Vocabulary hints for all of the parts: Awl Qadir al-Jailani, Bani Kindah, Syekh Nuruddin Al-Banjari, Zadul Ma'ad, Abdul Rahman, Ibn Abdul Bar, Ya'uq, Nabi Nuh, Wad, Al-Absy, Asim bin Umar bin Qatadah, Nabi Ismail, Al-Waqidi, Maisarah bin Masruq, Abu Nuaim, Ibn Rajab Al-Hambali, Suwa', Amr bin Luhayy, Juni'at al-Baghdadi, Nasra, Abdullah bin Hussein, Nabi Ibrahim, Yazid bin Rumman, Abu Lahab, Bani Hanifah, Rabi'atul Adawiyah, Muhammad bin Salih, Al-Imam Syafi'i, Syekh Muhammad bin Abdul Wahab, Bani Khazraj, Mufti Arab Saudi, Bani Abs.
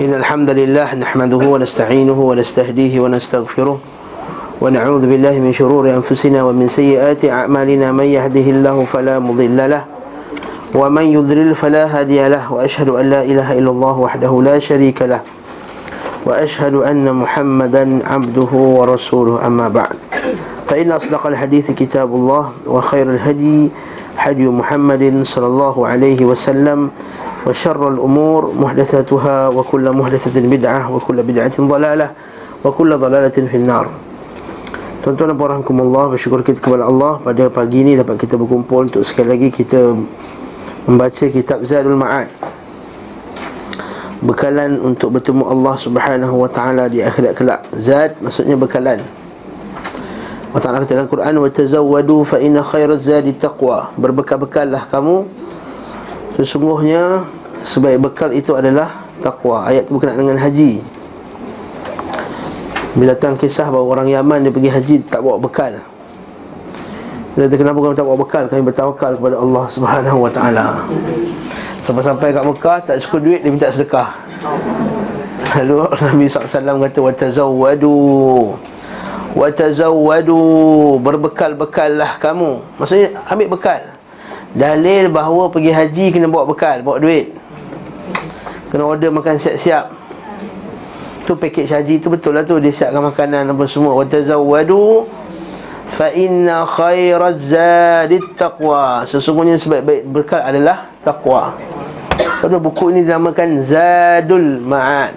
إن الحمد لله نحمده ونستعينه ونستهديه ونستغفره ونعوذ بالله من شرور أنفسنا ومن سيئات أعمالنا من يهده الله فلا مضل له ومن يضلل فلا هادي له وأشهد أن لا إله إلا الله وحده لا شريك له وأشهد أن محمدا عبده ورسوله أما بعد فإن أصدق الحديث كتاب الله وخير الهدي هدي محمد صلى الله عليه وسلم وشر الأمور محدثاتها وكل محدثة بدعة وكل بدعة ضلالة وكل ضلالة في النار. Tuan-tuan dan puan rahimakumullah, bersyukur kita kepada Allah pada pagi ini dapat kita berkumpul untuk sekali lagi kita membaca kitab Zadul Ma'ad, bekalan untuk bertemu Allah Subhanahu wa ta'ala di akhirat kelak. Zad maksudnya bekalan. Allah Ta'ala kata dalam Quran, wa tazawwadu fa inna khairaz zadi taqwa. Berbekal-bekallah kamu, sesungguhnya sebaik bekal itu adalah taqwa. Ayat itu berkenaan dengan haji. Bila datang kisah bahawa orang Yaman dia pergi haji tak bawa bekal. Dia kata, kenapa kami tak bawa bekal? Kami bertawakal kepada Allah Subhanahu wa ta'ala. Sampai-sampai kat Mekah tak cukup duit, dia minta sedekah. Lalu Nabi SAW kata, wa tazawwadu, wa tazawwadu, berbekal-bekallah kamu. Maksudnya ambil bekal. Dalil bahawa pergi haji kena bawa bekal, bawa duit, kena order makan siap-siap. Tu package haji tu betul lah tu, dia siapkan makanan apa semua. Wa tazawwadu fa inna khairaz zadit taqwa. Sesungguhnya sebaik-baik bekal adalah taqwa. Lepas tu buku ini dinamakan Zadul Ma'ad.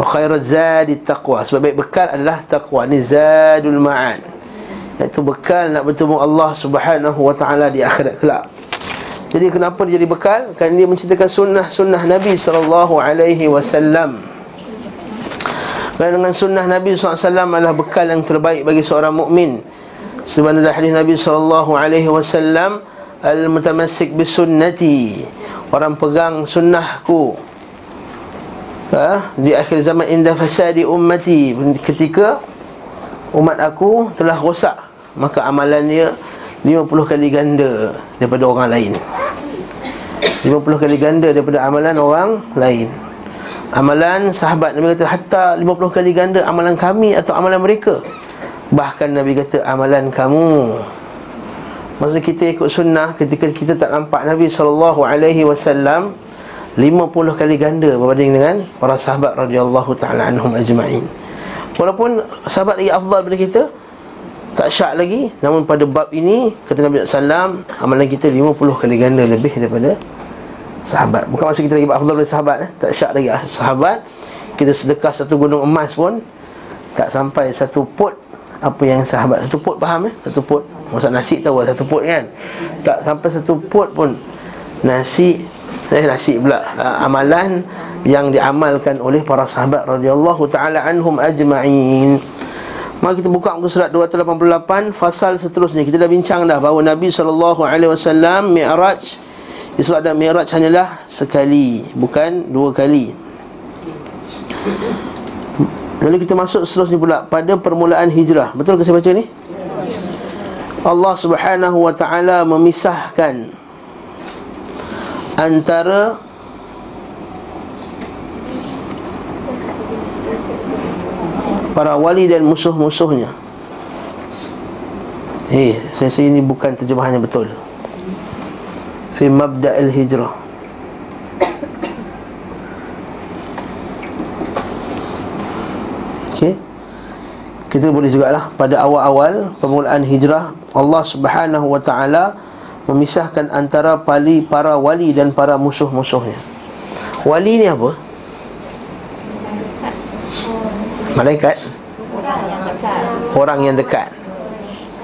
Wa khairaz zadit taqwa, sebaik-baik bekal adalah taqwa. Ni Zadul Ma'ad, iaitu bekal nak bertemu Allah Subhanahu wa ta'ala di akhirat kelak. Jadi kenapa dia jadi bekal? Kerana dia menceritakan sunnah-sunnah Nabi sallallahu alaihi wasallam. Kerana dengan sunnah Nabi SAW adalah bekal yang terbaik bagi seorang mukmin. Sebab dalam hadis Nabi SAW, al-mutamassik bisunnati, orang pegang sunnahku, di akhir zaman, inda fasadi ummati, ketika umat aku telah rosak, maka amalannya 50 kali ganda daripada orang lain, 50 kali ganda daripada amalan orang lain. Amalan sahabat, Nabi kata, hatta 50 kali ganda amalan kami atau amalan mereka. Bahkan Nabi kata, amalan kamu. Maksudnya kita ikut sunnah. Ketika kita tak nampak Nabi SAW, 50 kali ganda berbanding dengan para sahabat radhiyallahu ta'ala anhum ajma'in. Walaupun sahabat lagi afdal daripada kita, tak syak lagi, namun pada bab ini kata Nabi SAW, amalan kita 50 kali ganda lebih daripada sahabat. Bukan maksud kita lagi afdal daripada sahabat, tak syak lagi sahabat. Kita sedekah satu gunung emas pun tak sampai satu pot apa yang sahabat. Satu pot, faham ya? Satu pot masak nasi, tahu satu pot kan? Tak sampai satu pot pun amalan yang diamalkan oleh para sahabat radhiyallahu ta'ala anhum ajma'in. Mari kita buka muka surat 288 fasal seterusnya. Kita dah bincang dah bahawa Nabi SAW Mi'raj, Isra dan Mi'raj hanyalah sekali, bukan dua kali. Lalu kita masuk seterusnya pula pada permulaan hijrah. Betul ke saya baca ni? Allah Subhanahu wa ta'ala memisahkan antara para wali dan musuh-musuhnya. Saya ini bukan terjemahannya betul. Di mabda' al-hijrah, okay. Kita boleh jugalah pada awal-awal permulaan hijrah, Allah Subhanahu wa ta'ala memisahkan antara para wali dan para musuh-musuhnya. Wali ni apa? Malaikat, orang yang dekat.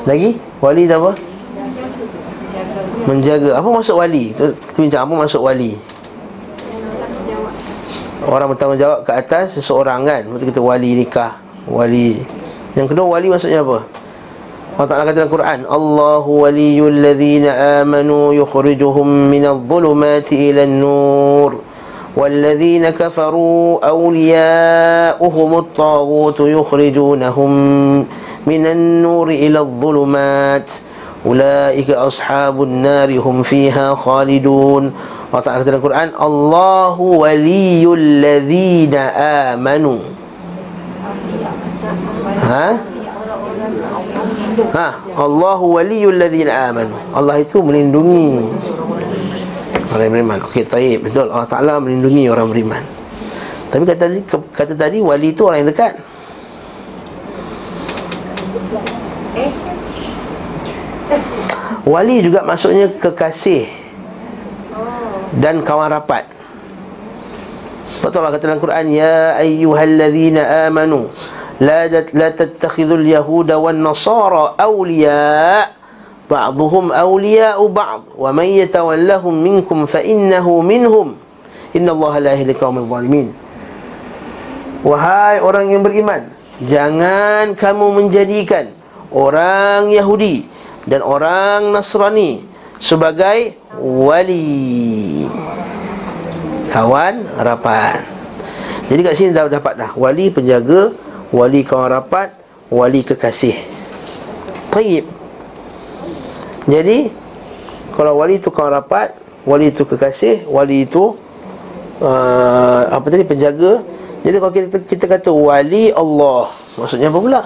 Lagi, wali tu apa? Menjaga. Apa maksud wali? Kita bincang apa maksud wali. Orang bertanggungjawab ke atas seseorang kan. Maksud kita wali nikah, wali. Yang kedua wali maksudnya apa? Allah Ta'ala kata dalam Quran, Allahu waliyul ladzina amanu yukhrijuhum minadh dhulumati ilan nur walladzina kafaru awliya'uhumut taghut yukhrijunahum minan nuri ilal dhulumat ulaika ashabun nari hum fiha khalidun Allah Ta'ala kata dalam Quran, Allahu waliyul ladzina amanu. Allahu waliyul ladzina amanu. Allah itu melindungi orang beriman. Okey, taib, betul. Allah Ta'ala melindungi orang beriman. Tapi kata tadi wali itu orang yang dekat. Wali juga maksudnya kekasih dan kawan rapat. Betul Allah kata dalam Quran, ya ayyuhallazina amanu la tattakhidhul yahuda wan nasara awliya ba'dhum awliya'u ba'd wa may yatawallahum minkum fa innahu minhum innallaha la yahdil qaumal zalimin. Wahai orang yang beriman, jangan kamu menjadikan orang Yahudi dan orang Nasrani sebagai wali, kawan rapat. Jadi kat sini dah dapat dah, wali penjaga, wali kawan rapat, wali kekasih. Baik. Jadi kalau wali itu kawan rapat, wali itu kekasih, wali itu penjaga. Jadi kalau kita kata wali Allah, maksudnya apa pula?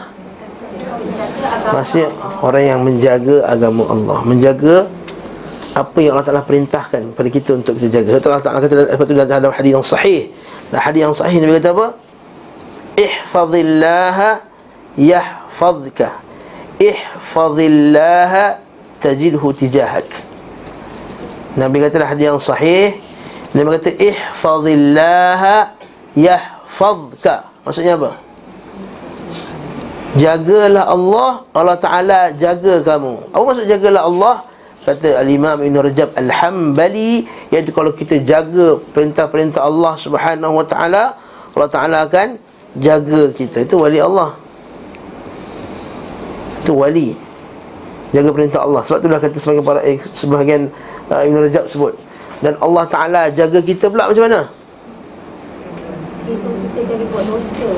Maksudnya orang yang menjaga agama Allah, menjaga apa yang Allah Ta'ala perintahkan kepada kita untuk kita jaga. Allah Ta'ala kata dalam hadis yang sahih, dalam hadis yang sahih Nabi kata apa? Ihfazillaha yahfazka, ihfazillaha tajidhu tijahak. Nabi kata dalam hadis yang sahih, Nabi kata ihfazillaha yahfazka. Maksudnya apa? Jagalah Allah, Allah Ta'ala jaga kamu. Apa maksud jagalah Allah? Kata Al-Imam Ibn Rajab Al-Hambali, iaitu kalau kita jaga perintah-perintah Allah Subhanahu Wa Ta'ala, Allah Ta'ala akan jaga kita. Itu wali Allah. Itu wali, jaga perintah Allah. Sebab itulah kata sebahagian Ibn Rajab sebut. Dan Allah Ta'ala jaga kita pula macam mana? Kita jadi buat dosa.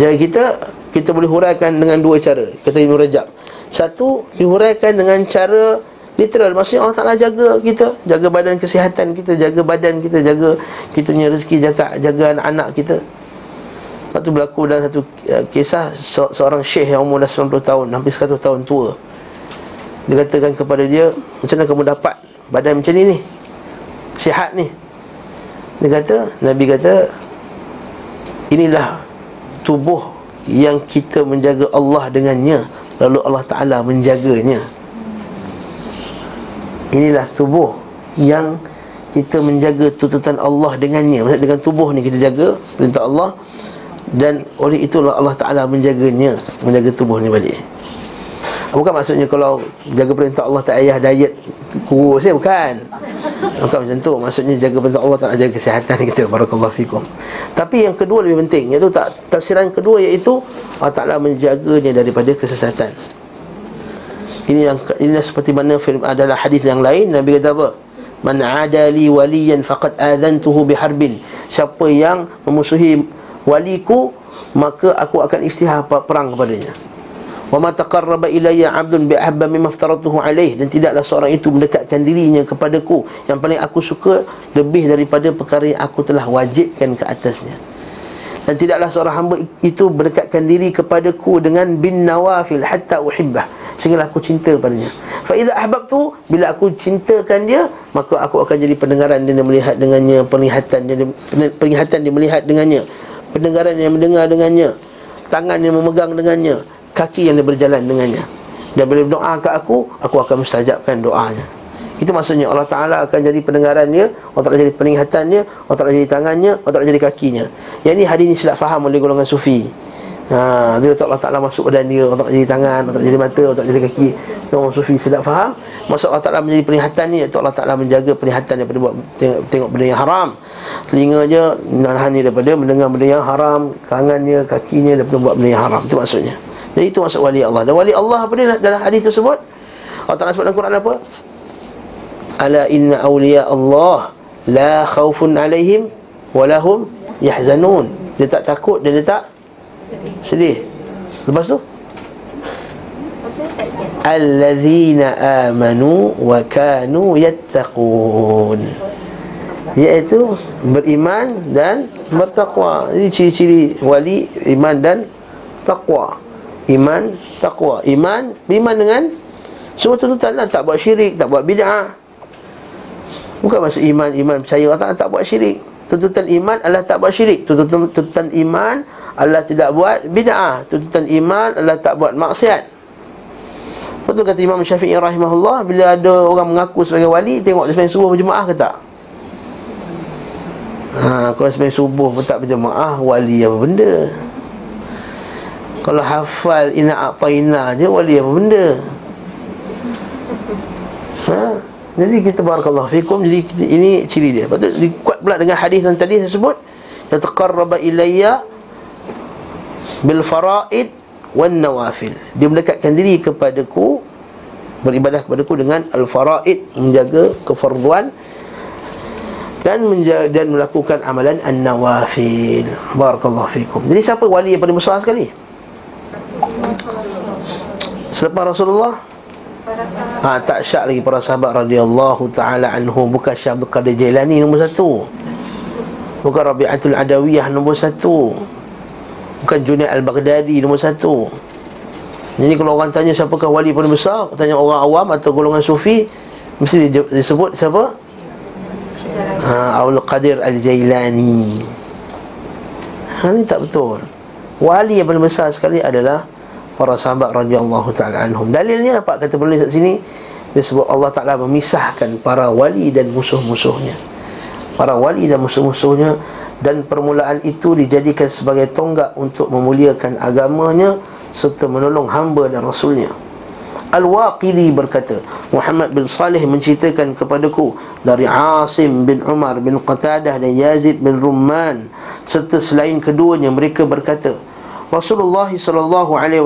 Jadi kita boleh huraikan dengan dua cara, kata Ibn Rajab. Satu, dihuraikan dengan cara literal, maksudnya Allah Ta'ala jaga kita, jaga badan, kesihatan kita, jaga badan kita, jaga kita punya rezeki, jaga anak-anak kita. Lepas tu berlaku dalam satu kisah, seorang syekh yang umur dah 90 tahun, hampir 100 tahun tua. Dia katakan kepada dia, macam mana kamu dapat badan macam ni sihat ni? Dia kata, Nabi kata, inilah tubuh yang kita menjaga Allah dengannya, lalu Allah Ta'ala menjaganya. Inilah tubuh yang kita menjaga tuntutan Allah dengannya. Maksudnya dengan tubuh ni kita jaga perintah Allah, dan oleh itulah Allah Ta'ala menjaganya, menjaga tubuh ni balik. Bukan maksudnya kalau jaga perintah Allah tak payah diet kurus, bukan macam tu. Maksudnya jaga perintah Allah, tak nak jaga kesihatan kita. Barakallahu fikum. Tapi yang kedua lebih penting, iaitu tafsiran kedua, iaitu Allah Ta'ala menjaganya daripada kesesatan. Inilah seperti mana adalah hadis yang lain. Nabi kata apa? Man adali waliyan faqad adhantuhu biharbin. Siapa yang memusuhi waliku, maka aku akan istihar perang kepadanya. Wa ma taqarraba ilayya 'abdun bi ahabba mimma aftaratuhu alayh, dan tidaklah seorang itu mendekatkan dirinya kepadaku yang paling aku suka lebih daripada perkara yang aku telah wajibkan ke atasnya, dan tidaklah seorang hamba itu mendekatkan diri kepadaku dengan bin nawafil hatta uhibbah, sehinggalah aku cinta padanya. Fa idza ahbabtu, bila aku cintakan dia, maka aku akan jadi pendengaran dia melihat dengannya, penglihatan dia melihat dengannya, pendengaran yang mendengar dengannya, tangan yang memegang dengannya, kaki yang dia berjalan dengannya. Dan bila berdoa ke aku akan mustajabkan doanya. Itu maksudnya Allah Ta'ala akan jadi pendengarannya, Allah Ta'ala jadi penglihatannya, Allah Ta'ala jadi tangannya, Allah Ta'ala jadi kakinya. Yang ini hadis ni silap faham oleh golongan sufi. Dia letak Allah Ta'ala masuk badan dia, Allah Ta'ala jadi tangan, Allah Ta'ala jadi mata, Allah Ta'ala jadi kaki. Orang sufi silap faham. Maksud Allah Ta'ala menjadi penglihatan ni, iaitu Allah Ta'ala menjaga penglihatan daripada buat tengok benda yang haram, telinganya menahan dia daripada mendengar benda yang haram, tangannya, kakinya daripada buat benda yang haram. Itu maksudnya. Jadi itu maksud wali Allah. Dan wali Allah apa dia dalam hadis tersebut? Allah Ta'ala sebut dalam Quran apa? Ala inna awliya Allah la khawfun alaihim walahum yahzanun. Dia tak takut dan dia tak sedih. Lepas tu allazina amanu wa kanu yattaqun. iaitu beriman dan bertakwa. Ini ciri-ciri wali, iman dan takwa. Iman, takwa. Iman, beriman dengan semua tuntutan lah. Tak buat syirik, tak buat bid'ah. Bukan maksud iman percaya Allah tak buat syirik. Tuntutan iman adalah tak buat syirik. Tuntutan iman adalah tidak buat bid'ah. Tuntutan iman adalah tak buat maksiat. Lepas tu kata Imam Syafi'i rahimahullah, bila ada orang mengaku sebagai wali, tengok dia sembahyang subuh berjemaah ke tak. Kalau sembahyang subuh pun tak berjemaah, wali apa benda? Kalau hafal inna a'tayna je, wali apa benda? Jadi kita barakallahu fikum. Jadi kita, ini ciri dia. Lepas tu dikuat pula dengan hadis yang tadi saya sebut, yataqarraba ilayya bil fara'id wan nawafil. Dia mendekatkan diri kepadaku, beribadah kepadaku dengan al-fara'id, menjaga kefarduan, dan dan melakukan amalan an-nawafil. Barakallahu fikum. Jadi siapa wali yang paling besar sekali? Selepas Rasulullah? Tak syak lagi para sahabat radhiyallahu ta'ala anhu. Bukan Syekh Abdul Qadir Jailani nombor satu, bukan Rabi'atul Adawiyah nombor satu, bukan Juni'at al-Baghdadi nombor satu. Jadi kalau orang tanya siapakah wali paling besar, tanya orang awam atau golongan sufi, mesti disebut siapa? Awl Qadir al-Jailani. Ini tak betul. Wali yang paling besar sekali adalah para sahabat radhiyallahu ta'ala anhum. Dalilnya apa? Kata penulis kat sini, dia sebut Allah Ta'ala memisahkan para wali dan musuh-musuhnya. Para wali dan musuh-musuhnya. Dan permulaan itu dijadikan sebagai tonggak untuk memuliakan agamanya serta menolong hamba dan rasulnya. Al-Waqidi berkata, Muhammad bin Salih menceritakan kepadaku dari Asim bin Umar bin Qatadah dan Yazid bin Rumman, serta selain keduanya, mereka berkata Rasulullah SAW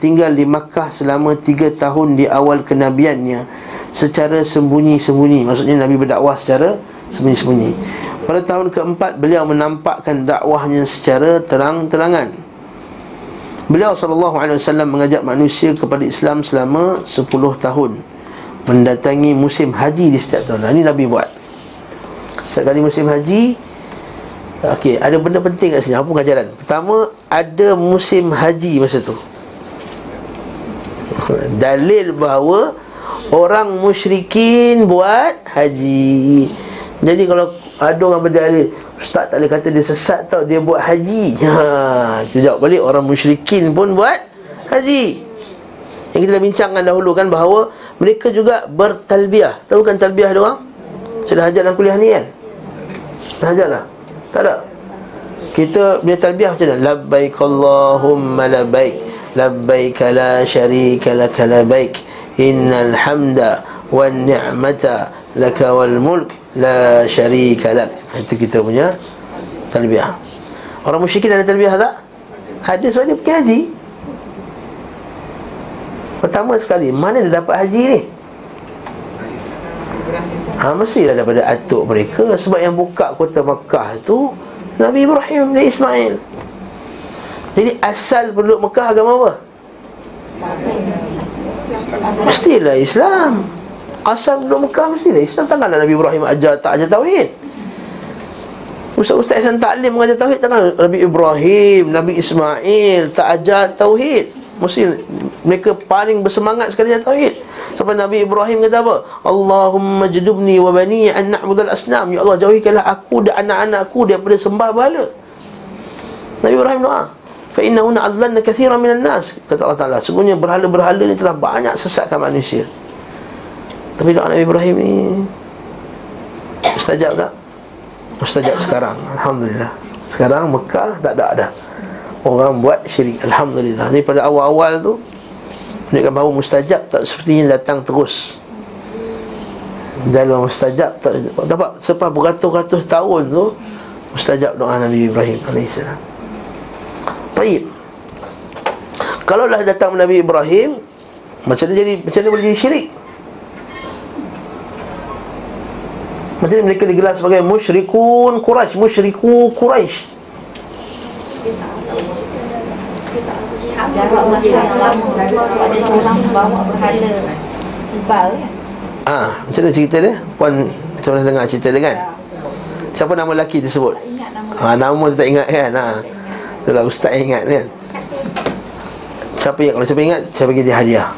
tinggal di Makkah selama 3 tahun di awal kenabiannya secara sembunyi-sembunyi. Maksudnya Nabi berdakwah secara sembunyi-sembunyi. Pada tahun keempat, beliau menampakkan dakwahnya secara terang-terangan. Beliau SAW mengajak manusia kepada Islam selama 10 tahun, mendatangi musim haji di setiap tahun. Ini Nabi buat. Setiap kali musim haji, okey, ada benda penting kat sini. Apa pengajaran? Pertama, ada musim haji masa tu. Dalil bahawa orang musyrikin buat haji. Jadi kalau ada orang berdalil, ustaz tak boleh kata dia sesat tau, dia buat haji. Kita jawab balik, orang musyrikin pun buat haji. Yang kita dah bincangkan dahulu kan, bahawa mereka juga bertalbiah. Tahu kan talbiah dia orang? Saya dah ajar dalam kuliah ni kan? Dah ajar lah? Tak ada? Kita punya talbiah macam mana? Labbaik Allahumma labbaik, labbaik la syarika laka labbaik, innal hamda wan ni'mata laka wal mulk la syarika lak. Itu kita punya talbiah. Orang musyrikin ada talbiah tak? Ada, sebab dia pergi haji. Pertama sekali, mana dia dapat haji ni? Mestilah daripada atuk mereka. Sebab yang buka kota Mekah tu Nabi Ibrahim dan Ismail. Jadi asal penduduk Mekah agama apa? Mestilah Islam. Asal belum Mekah mestilah Islam. Takkanlah Nabi Ibrahim ajar tak ajar tauhid. Ustaz-ustaz yang taklim mengajar tauhid, takkan Nabi Ibrahim, Nabi Ismail tak ajar tauhid. Mesti mereka paling bersemangat sekali ajar tauhid. Sampai Nabi Ibrahim kata apa? Allahumma jadubni wa bani an na'budal asnam. Ya Allah, jauhikanlah aku dan anak-anakku daripada sembah berhala. Nabi Ibrahim doa, fa innahunna adlanna katsiran minan nas. Kata Allah Taala, sungguhnya berhala-berhala ni telah banyak sesatkan manusia. Tapi doa Nabi Ibrahim ni mustajab tak? Mustajab sekarang, alhamdulillah. Sekarang Mekah tak ada dah orang buat syirik, alhamdulillah. Jadi pada awal-awal tu mereka baru mustajab, tak sepertinya datang terus. Dan orang mustajab tak dapat selepas beratus-ratus tahun tu mustajab doa Nabi Ibrahim AS. Baik. Kalaulah datang Nabi Ibrahim, macam mana boleh jadi syirik? Macam ni mereka digelar sebagai musyrikun Quraisy, musyriku Quraisy. Macam mana cerita dia? Puan macam mana dengar cerita dia kan? Siapa nama lelaki tersebut? Nama tu tak ingat kan? Itulah ustaz ingat kan. Siapa ingat? Kalau siapa ingat, saya bagi dia hadiah.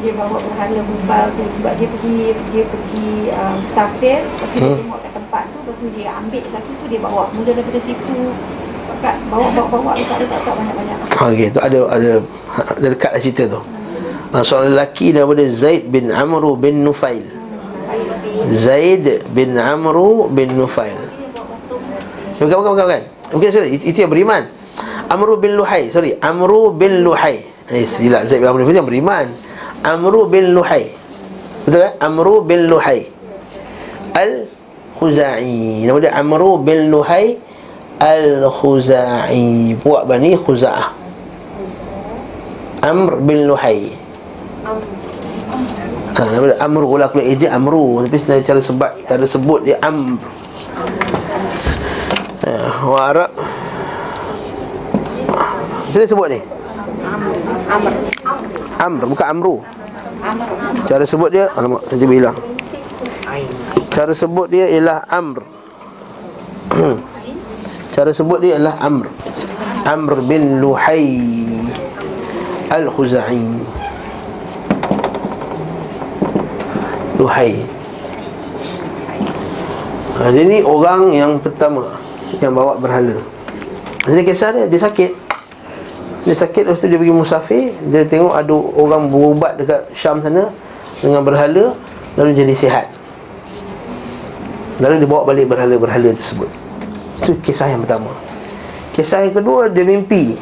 Dia bawa berhala bubal tu, sebab dia pergi musafir, tapi dia tengok kat tempat tu, lepas tu dia ambil satu tu dia bawa. Mula daripada situ kat bawa letak banyak-banyak. Okey, tu ada dekatlah cerita tu. Seorang lelaki daripada Zaid bin Amr bin Nufail. Zaid bin Amr bin Nufail. Bukan. Okey, sorry, itu yang beriman. Amr bin Luhayy. Silap, Zaid bin Amr bin Nufail yang beriman. Amr bin Luhayy. Betul kan? Amr bin Luhayy Al-Khuzai. Nama dia Amr bin Luhayy Al-Khuzai, buat Bani Khuza'ah. Amr bin Luhayy. Nama dia Amr. Kalau aku eja Amru, tapi secara sebab, cara sebut dia Amr. Orang Arab macam sebut ni? Amr, bukan Amru. Cara sebut dia, alamak, nanti hilang. Cara sebut dia ialah Amr. Cara sebut dia ialah Amr. Amr bin Luhayy Al-Khuzai. Luhayy. Dia ni orang yang pertama yang bawa berhala. Jadi kisah dia, dia sakit, lepas tu dia pergi musafir. Dia tengok ada orang berubat dekat Syam sana dengan berhala, lalu jadi sihat. Lalu dia bawa balik berhala-berhala tersebut. Itu kisah yang pertama. Kisah yang kedua, dia mimpi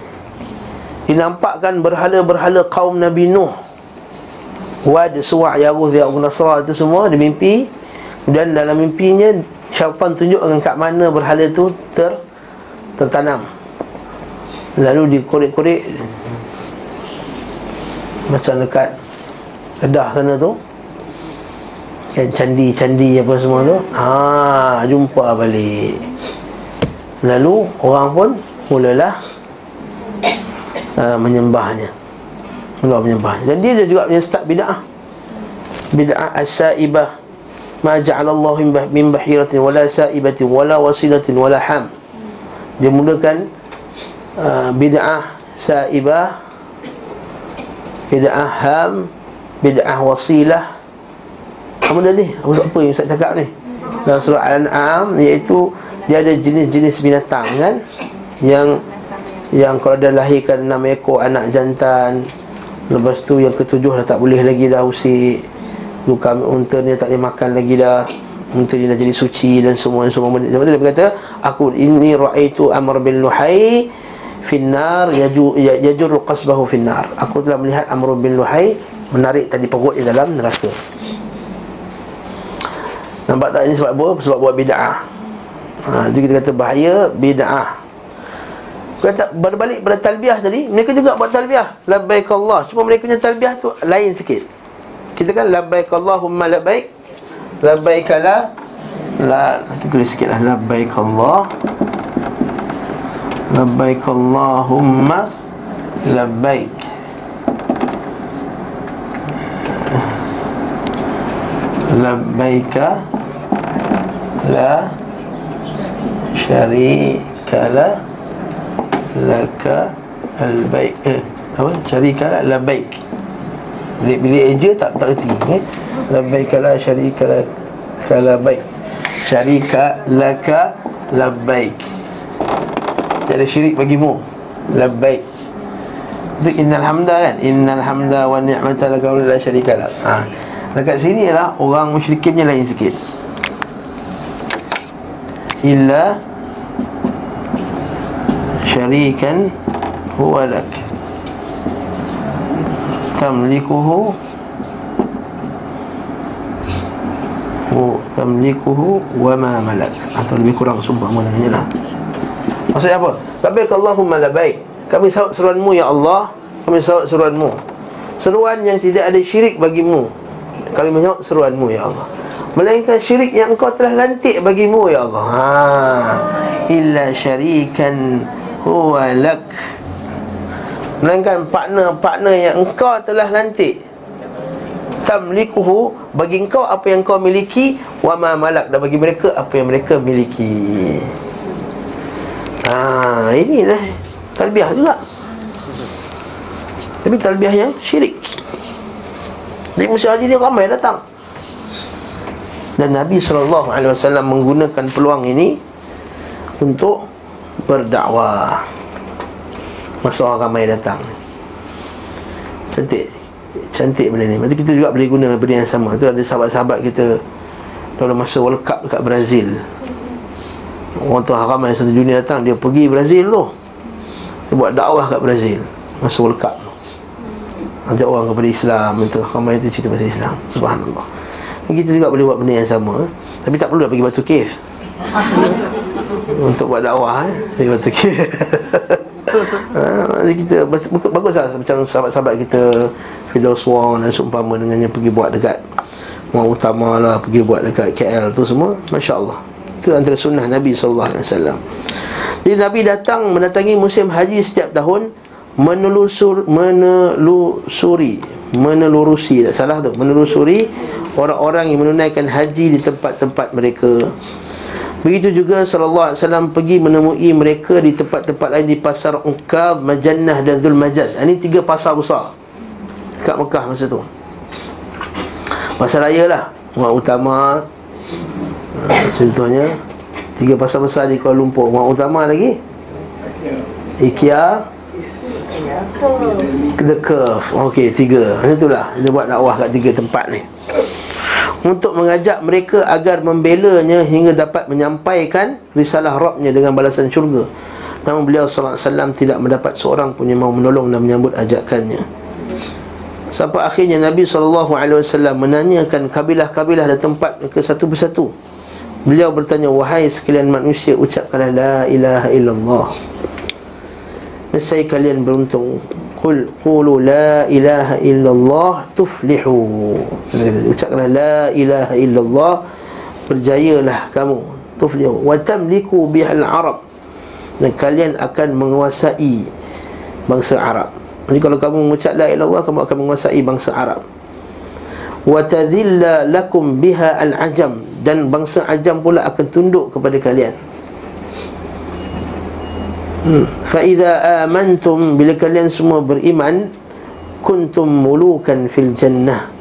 dinampakkan berhala-berhala kaum Nabi Nuh, Wad, Suwa', Yaguth, Ya'uq, Nasra, itu semua dia mimpi. Dan dalam mimpinya syaitan tunjukkan kat mana berhala itu tertanam. Lalu dikorek-korek macam dekat Kedah sana tu kan, candi-candi apa semua tu. Jumpa balik. Lalu orang pun mulalah menyembahnya. Dan dia juga punya start bid'ah. Bid'ah as-sa'ibah. Ma ja'alallahu min bahiratin wala sa'ibatin wala wasilatin wala ham. Dia mulakan bid'ah sa'ibah, bid'ah ham, bid'ah wasilah. Apa benda ni? Apa yang Ustaz cakap ni? Dalam surah Al-An'am, iaitu dia ada jenis-jenis binatang kan, Yang kalau dah lahirkan 6 ekor anak jantan, lepas tu yang ketujuh dah tak boleh lagi, dah usik. Luka unta ni tak boleh makan lagi dah. Unta ni dah jadi suci dan semua benda. Lepas tu dia berkata, aku inni ra'aitu Amr bin Luhayy finnar yajurru qasbahu finnar. Aku telah melihat Amr bin Luhayy menarik tadi perut di dalam neraka. Nampak tak ini sebab apa? Sebab buat bid'ah. Itu kita kata bahaya bid'ah. Kata berbalik pada talbiyah tadi, mereka juga buat talbiyah, labbaik Allah. Cuma mereka punya talbiyah tu lain sikit. Kita kan labbaik Allahumma labbaik, labbaik la. Kita tulis sikitlah labbaik Allah, labbaik Allahumma labbaik. Labbaika la syarika laka al-baik. Apa? Syarika la baik. Bila eja tak erti eh? Labbaika la syarika laka baik. Syarika laka labbaik. Jadi syirik bagimu. Labbaik. Itu innal hamda kan? Innal hamda wa ni'mata laka wa la syarika lak. Dekat sini ialah orang musyrikinnya lain sikit. Illa syarikan huwa lak tamlikuhu wa ma malak. Atau lebih kurang seumpamanya lah. Maksudnya apa? Labbaik Allahumma labbaik. Kami sahut seruanmu ya Allah, kami sahut seruanmu. Seruan yang tidak ada syirik bagimu. Kami menyahut seruanmu ya Allah, melainkan syirik yang engkau telah lantik bagimu ya Allah. Illa syarikan huwa lak, melainkan partner-partner yang engkau telah lantik. Tamlikuhu, bagi engkau apa yang engkau miliki, wa ma malak, dan bagi mereka apa yang mereka miliki. Ah, inilah talbiyah juga. Tapi talbiyah yang syirik. Jadi musim haji ni ramai datang. Dan Nabi SAW menggunakan peluang ini untuk berdakwah. Masa orang ramai datang. Cantik. Cantik benda ni. Lepas tu kita juga boleh guna benda yang sama. Tu ada sahabat-sahabat kita dalam masa World Cup dekat Brazil. Orang tu ramai 1 Juni datang, dia pergi Brazil tu. Dia buat dakwah kat Brazil masa World Cup. Ajak orang kepada Islam, itu ramai tu cerita pasal Islam. Subhanallah. Kita juga boleh buat benda yang sama. Tapi tak perlu dah pergi Batu Cave untuk buat dakwah, pergi Batu Cave. Kita baguslah macam sahabat-sahabat kita Firdaus Wong dan seumpama dengannya pergi buat dekat Muang Utama lah, pergi buat dekat KL tu semua, masya-Allah. Itu antara sunnah Nabi sallallahu alaihi wasallam. Jadi Nabi datang mendatangi musim haji setiap tahun, menelusuri orang-orang yang menunaikan haji di tempat-tempat mereka. Begitu juga sallallahu alaihi wasallam pergi menemui mereka di tempat-tempat lain, di pasar Ungkab, Majannah dan Zul Majaz. Ini 3 pasar besar dekat Mekah masa tu. Pasar raya lah, Muang Utama. Contohnya 3 pasar besar di Kuala Lumpur. Muang Utama lagi, IKEA, The Curve. Okey, 3. Itulah dia buat dakwah kat 3 tempat ni. Untuk mengajak mereka agar membelanya hingga dapat menyampaikan risalah Rabbnya dengan balasan syurga. Namun beliau sallallahu alaihi wasallam tidak mendapat seorang pun yang mahu menolong dan menyambut ajakannya. Sampai akhirnya Nabi SAW menanyakan kabilah-kabilah dan tempat mereka satu persatu. Beliau bertanya, wahai sekalian manusia, ucapkanlah la ilaha illallah. Nescaya kalian beruntung. Qulu la ilaha illallah tuflihu. Ucapkanlah la ilaha illallah, berjayalah kamu, tuflihu. Wa tamliku bihal Arab, dan kalian akan menguasai bangsa Arab. Jadi kalau kamu mengucap la ilaha illallah, kamu akan menguasai bangsa Arab. Wa tadhilla lakum biha al-ajam, dan bangsa ajam pula akan tunduk kepada kalian. Fa idza amantum, bila kalian semua beriman, kuntum mulukan fil jannah,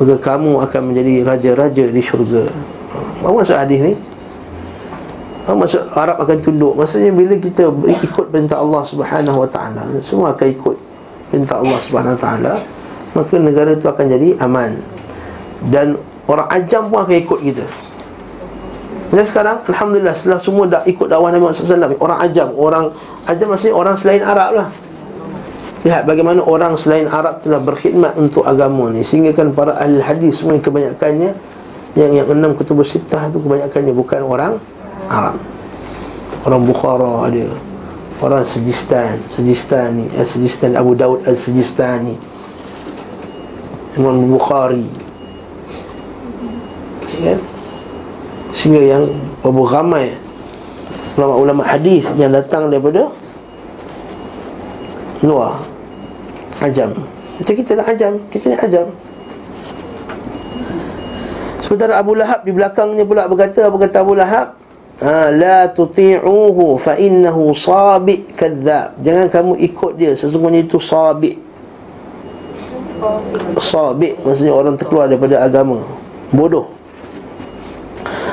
maka kamu akan menjadi raja-raja di syurga. Apa maksud hadis ni? Apa maksud Arab akan tunduk? Maksudnya bila kita ikut perintah Allah Subhanahu wa taala, semua akan ikut perintah Allah Subhanahu wa taala, maka negara itu akan jadi aman. Dan orang ajam pun akan ikut kita. Dan sekarang alhamdulillah setelah semua dah ikut dakwah Nabi Muhammad SAW, orang ajam maksudnya orang selain Arab lah. Lihat bagaimana orang selain Arab telah berkhidmat untuk agama ni, sehingga kan para ahli hadis semua kebanyakannya yang 6 kutubus sittah tu kebanyakannya bukan orang Arab. Orang Bukhara ada, orang Sijistani, Sijistani Abu Daud Al-Sijistani, Imam Bukhari, ya? Sehingga yang ramai ulama-ulama hadis yang datang daripada luar ajam. Macam kita dah ajam, kita ni ajam. Sementara Abu Lahab di belakangnya pula berkata Abu Lahab, la tuti'uhu fa innahu sabi' kadzab. Jangan kamu ikut dia, sesungguhnya itu sabi'. Sabi' maksudnya orang terkeluar daripada agama, bodoh.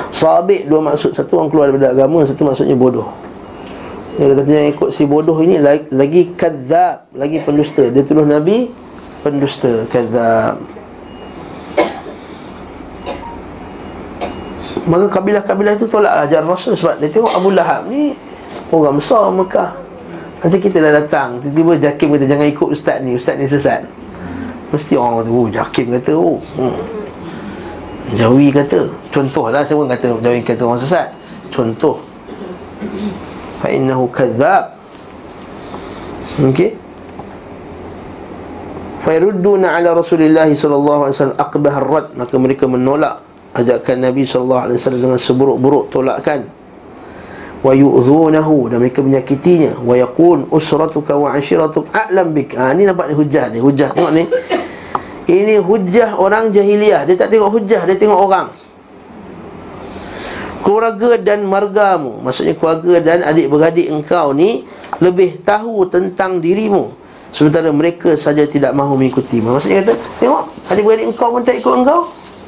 Sabik, 2 maksud. Satu, orang keluar daripada agama. Satu maksudnya bodoh. Dia kata yang ikut si bodoh ini lagi kadzab, lagi pendusta. Dia tulis Nabi pendusta, kadzab. Maka kabilah-kabilah itu tolaklah ajaran Rasul. Sebab dia tengok Abu Lahab ni orang besar Mekah. Macam kita dah datang, tiba-tiba Jakim kata jangan ikut ustaz ni sesat. Mesti orang kata, Jakim kata, Jawi kata, contohlah semua kata Jawi kata orang sesat. Contoh, fa innahu kadzab. Okey. Fa yurduna ala Rasulillah sallallahu alaihi wasallam aqbah ar-rad, maka mereka menolak ajakan Nabi sallallahu alaihi wasallam dengan seburuk-buruk tolakan. Wa yu'dhunahu, dan mereka menyakitinya. Wa yaqul usratuka wa 'ashiratuk a'lam bik. Ni nampak ni hujah ni. Hujah tengok ni. Ini hujah orang jahiliah. Dia tak tengok hujah, dia tengok orang. keluarga dan margamu, maksudnya keluarga dan adik-beradik engkau ni lebih tahu tentang dirimu, sementara mereka saja tidak mahu mengikutimu. Maksudnya kata, tengok, adik-beradik engkau pun tak ikut engkau,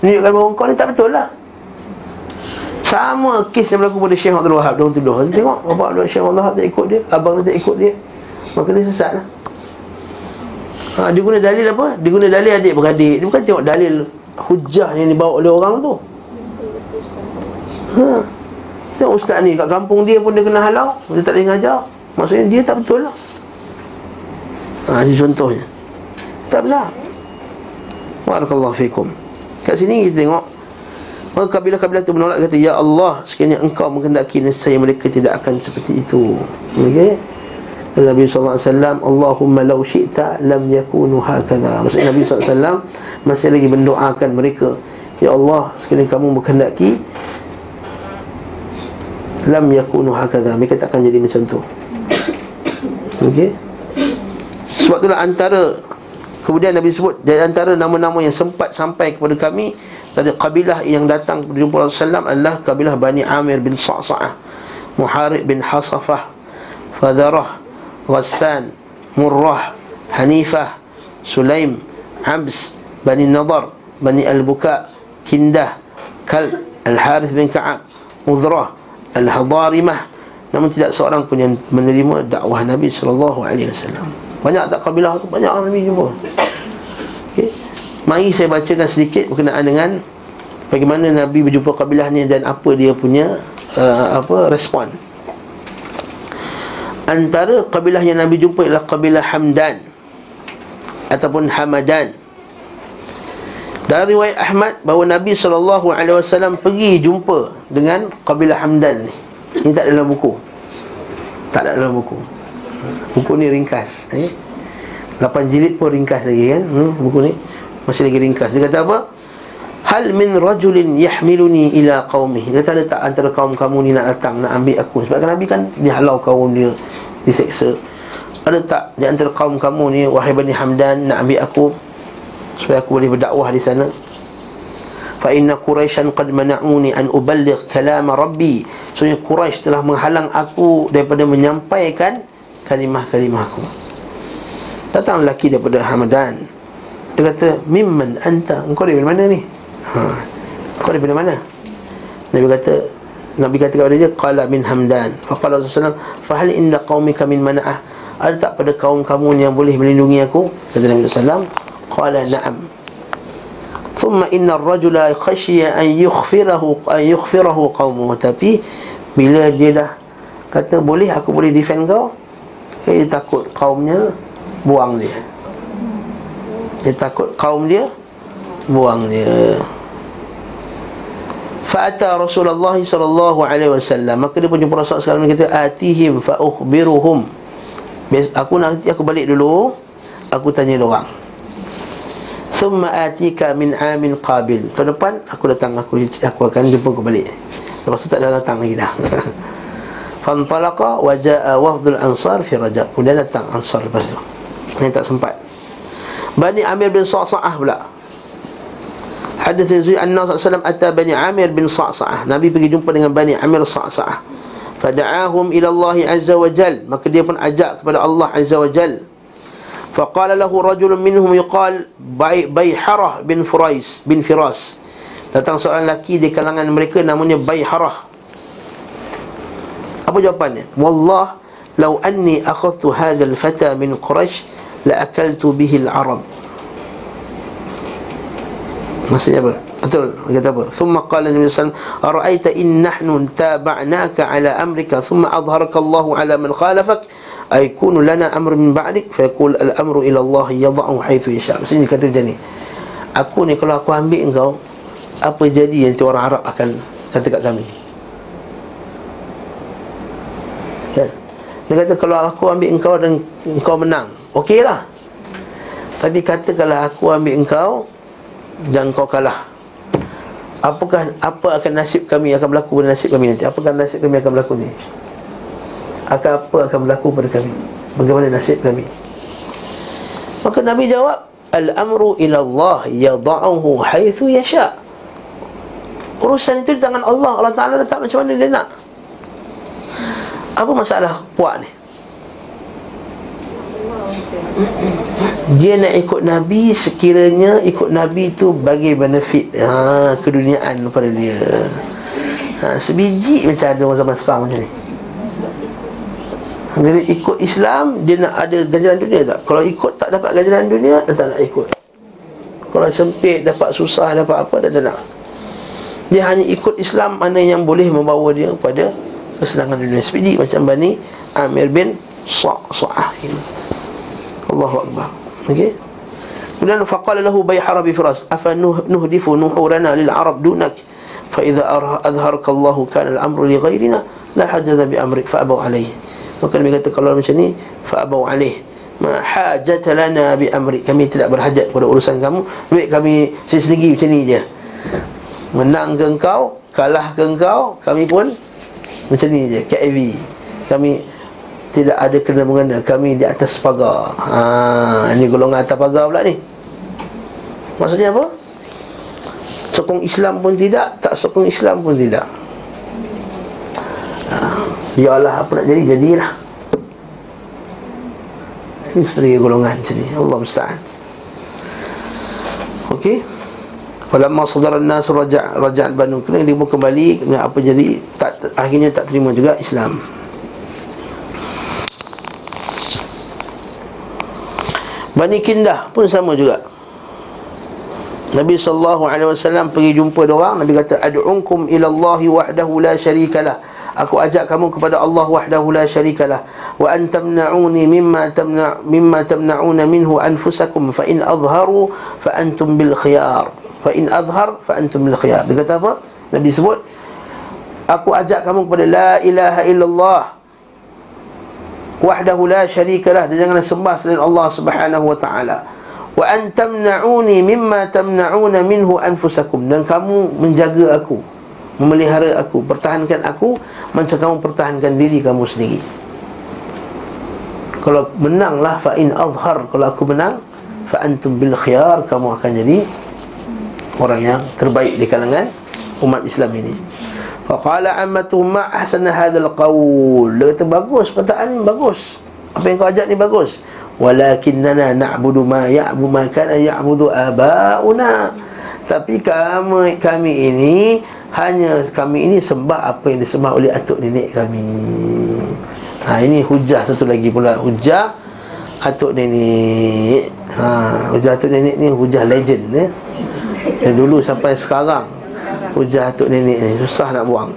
menunjukkan bahawa engkau ni tak betul lah. Sama kes yang berlaku pada Syekh Abdul Wahab. Dia tuduh, tengok, bapak Syekh Abdul Wahab tak ikut dia, abang dia tak ikut dia, maka dia sesat lah. Dia guna dalil apa? Dia guna dalil adik-beradik. Dia bukan tengok dalil hujah yang dibawa oleh orang tu. Tengok ustaz ni, kat kampung dia pun dia kena halau, dia tak boleh ngajar. Maksudnya dia tak betul lah. Ini contohnya. Tak belah. Barakallahu fikum. Kat sini kita tengok, maka kabilah-kabilah itu menolak, kata, ya Allah, sekiranya engkau menghendaki nescaya mereka tidak akan seperti itu. Okey. Nabi SAW, Allahumma law syi'ta lam yakunu hakadha. Maksudnya Nabi SAW masih lagi mendoakan mereka, ya Allah, sekiranya kamu berkehendaki lam yakunu hakadha, mereka tak akan jadi macam tu. Okey. Sebab itulah antara, kemudian Nabi sebut dari antara nama-nama yang sempat sampai kepada kami dari kabilah yang datang kepada Rasulullah SAW adalah kabilah Bani Amir bin Sa'sa'ah, Muharib bin Hasafah, Fadarah, Ghassan, Murrah, Hanifah, Sulaim, Abs, Bani Nadar, Bani Al-Buka, Kindah, Kalb, Al-Harith bin Ka'ab, Mudrah, Al-Hadarimah. Namun tidak seorang pun yang menerima dakwah Nabi SAW. Banyak tak kabilah tu? Banyak orang Nabi jumpa. Okay. Mari saya bacakan sedikit berkenaan dengan bagaimana Nabi berjumpa kabilah ni dan apa dia punya respon. Antara kabilah yang Nabi jumpa ialah kabilah Hamdan ataupun Hamadan. Dari riwayat Ahmad bahawa Nabi SAW pergi jumpa dengan kabilah Hamdan ni. Ini tak dalam buku. Tak ada dalam buku. Buku ni ringkas, 8 jilid pun ringkas lagi kan. Buku ni masih lagi ringkas. Dia kata apa? Hal min rajulin yahmiluni ila qaumih. Dia kata, ada tak antara kaum kamu ni nak datang, nak ambil aku? Sebab Nabi kan dihalau kaum dia, diseksa. Ada tak di antara kaum kamu ni, wahai Bani Hamdan, nak ambil aku supaya aku boleh berdakwah di sana? Fa inna Quraisyan qad mana'uni an uballigh kalam Rabbi. So Quraisy telah menghalang aku daripada menyampaikan kalimah-kalimah aku. Datang lelaki daripada Hamdan. Dia kata, mimman anta? Engkau dari mana ni? Kau daripada mana? Nabi kata kepada dia, qala min Hamdan. Faqala Rasulullah, fahal inda qaumika min mana'ah? Ada tak pada kaum kamu yang boleh melindungi aku? Kata Nabi SAW, qala na'am. Thumma inna ar-rajula khashiya an yukhfirahu qaumuhu. Tapi bila dia dah kata boleh, aku boleh defend kau, dia takut kaumnya buang dia. Dia takut kaum dia buang dia. Fa'ata Rasulullah sallallahu alaihi wasallam. Maka dia pun jumpa Rasulullah SAW, kata, atihim fa ukhbiruhum. Aku nanti aku balik dulu, aku tanya dia orang. Thumma atika min amin qabil. Tahun depan aku datang, aku akan jumpa kau balik. Lepas tu tak ada datang lagi dah. Fantalaqa wa jaa wafdul ansar fi Rajab. Kemudian datang ansar lepas tu. Dia tak sempat. Bani Amir bin Sa'sa'ah pula. Hadits Zuhair annahu sallallahu alaihi wasallam ata Bani Amir bin Sa'sa'ah. Nabi pergi jumpa dengan Bani Amir Sa'sa'ah. Fada'ahum ila Allah azza wa jal. Maka dia pun ajak kepada Allah azza wa jal. Faqala lahu rajulun minhum yuqal Bayharah bin Furais bin Firas. Datang seorang lelaki di kalangan mereka namanya Bayharah. Apa jawapannya? Wallah law anni akhadtu hadzal fata min Quraish la akaltu bihi al-arab. Maksudnya apa? Betul kata apa? Thumma qala Nabi sallallahu alaihi wasallam, ara'aita in nahnu taba'naka ala amrika thumma adharaka Allah ala man khalafak ayakunu lana amr min ba'dik fa yaqul al-amru ila Allah yad'u haythu yasha. Maksudnya kata macam ni, aku ni kalau aku ambil engkau, apa jadi yang tu orang Arab akan kata kat kami? Kan? Dia kata kalau aku ambil engkau dan engkau menang, okey lah. Tapi katakanlah aku ambil engkau dan kau kalah, apa akan nasib kami, akan berlaku pada nasib kami nanti? Apakah nasib kami akan berlaku ni? Apa akan berlaku pada kami? Bagaimana nasib kami? Maka Nabi jawab, al-amru ila Allah yada'uhu haythu yasha. Urusan itu di tangan Allah. Allah Ta'ala letak macam mana dia nak. Apa masalah puak ni? Dia nak ikut Nabi sekiranya ikut Nabi tu bagi benefit keduniaan kepada dia. Sebiji macam ada orang zaman sekarang macam ni. Bila ikut Islam, dia nak ada ganjaran dunia tak? Kalau ikut tak dapat ganjaran dunia, dia tak nak ikut. Kalau sempit, dapat susah, dapat apa, dia tak nak. Dia hanya ikut Islam mana yang boleh membawa dia kepada kesenangan dunia. Sebiji macam Bani Amir bin Sa'sa'ah ini. Allahu Akbar. Okey. Kemudian faqala lahu bayhara bi firas afa nuhdifu nuhurana lil arab dunak fa idza azharaka Allah kana al amru li ghairina la hajata bi amrik fa abaw alayhi. Maka dia kata kalau macam ni fa abaw alayhi ma hajata lana bi amrik, kami tidak berhajat pada urusan kamu, duit kami sendiri macam ni je. Menang ke engkau, kalah ke engkau, kami pun macam ni je, KIV. Kami tidak ada kena-mengena, kami di atas pagar. Ini golongan atas pagar pula ni. Maksudnya apa? Sokong Islam pun tidak, tak sokong Islam pun tidak. Biarlah apa nak jadi, jadilah. Isteri golongan macam ni, Allah musta'an. Okey. Walamma sadara an-nas raja'at banu, kena dia pun kembali, apa jadi, akhirnya tak terima juga Islam. Bani Kindah pun sama juga. Nabi SAW pergi jumpa diorang. Nabi kata ad'unkum ilallahi wahdahu la syarikalah, aku ajak kamu kepada Allah wahdahu la syarikalah, wa antamna'uni mimma tamna'una minhu anfusakum fa in azharu fa antum bil khiyar, fa in azhar fa antum bil khiyar. Dia kata apa? Nabi sebut aku ajak kamu kepada la ilaha illallah wahdahu la syarikalah, dan janganlah sembah selain Allah Subhanahu wa ta'ala, wa antamna'uni mimma tamna'una minhu anfusakum, dan kamu menjaga aku, memelihara aku, pertahankan aku macam kamu pertahankan diri kamu sendiri. Kalau menanglah fa in azhar, kalau aku menang, fa antum bil khiyar, kamu akan jadi orang yang terbaik di kalangan umat Islam ini. Faqala ammatu ma ahsana hadzal qaul, kata bagus, perkataan bagus, apa yang kau ajak ni bagus. Walakinnana na'budu ma ya'budu ma kana ya'budu abauna, tapi kami ini hanya kami ini sembah apa yang disembah oleh atuk nenek kami. Ini hujah satu lagi pula, hujah atuk nenek. Hujah atuk nenek ni hujah legend ya. Dari dulu sampai sekarang hujah atuk nenek ni susah nak buang.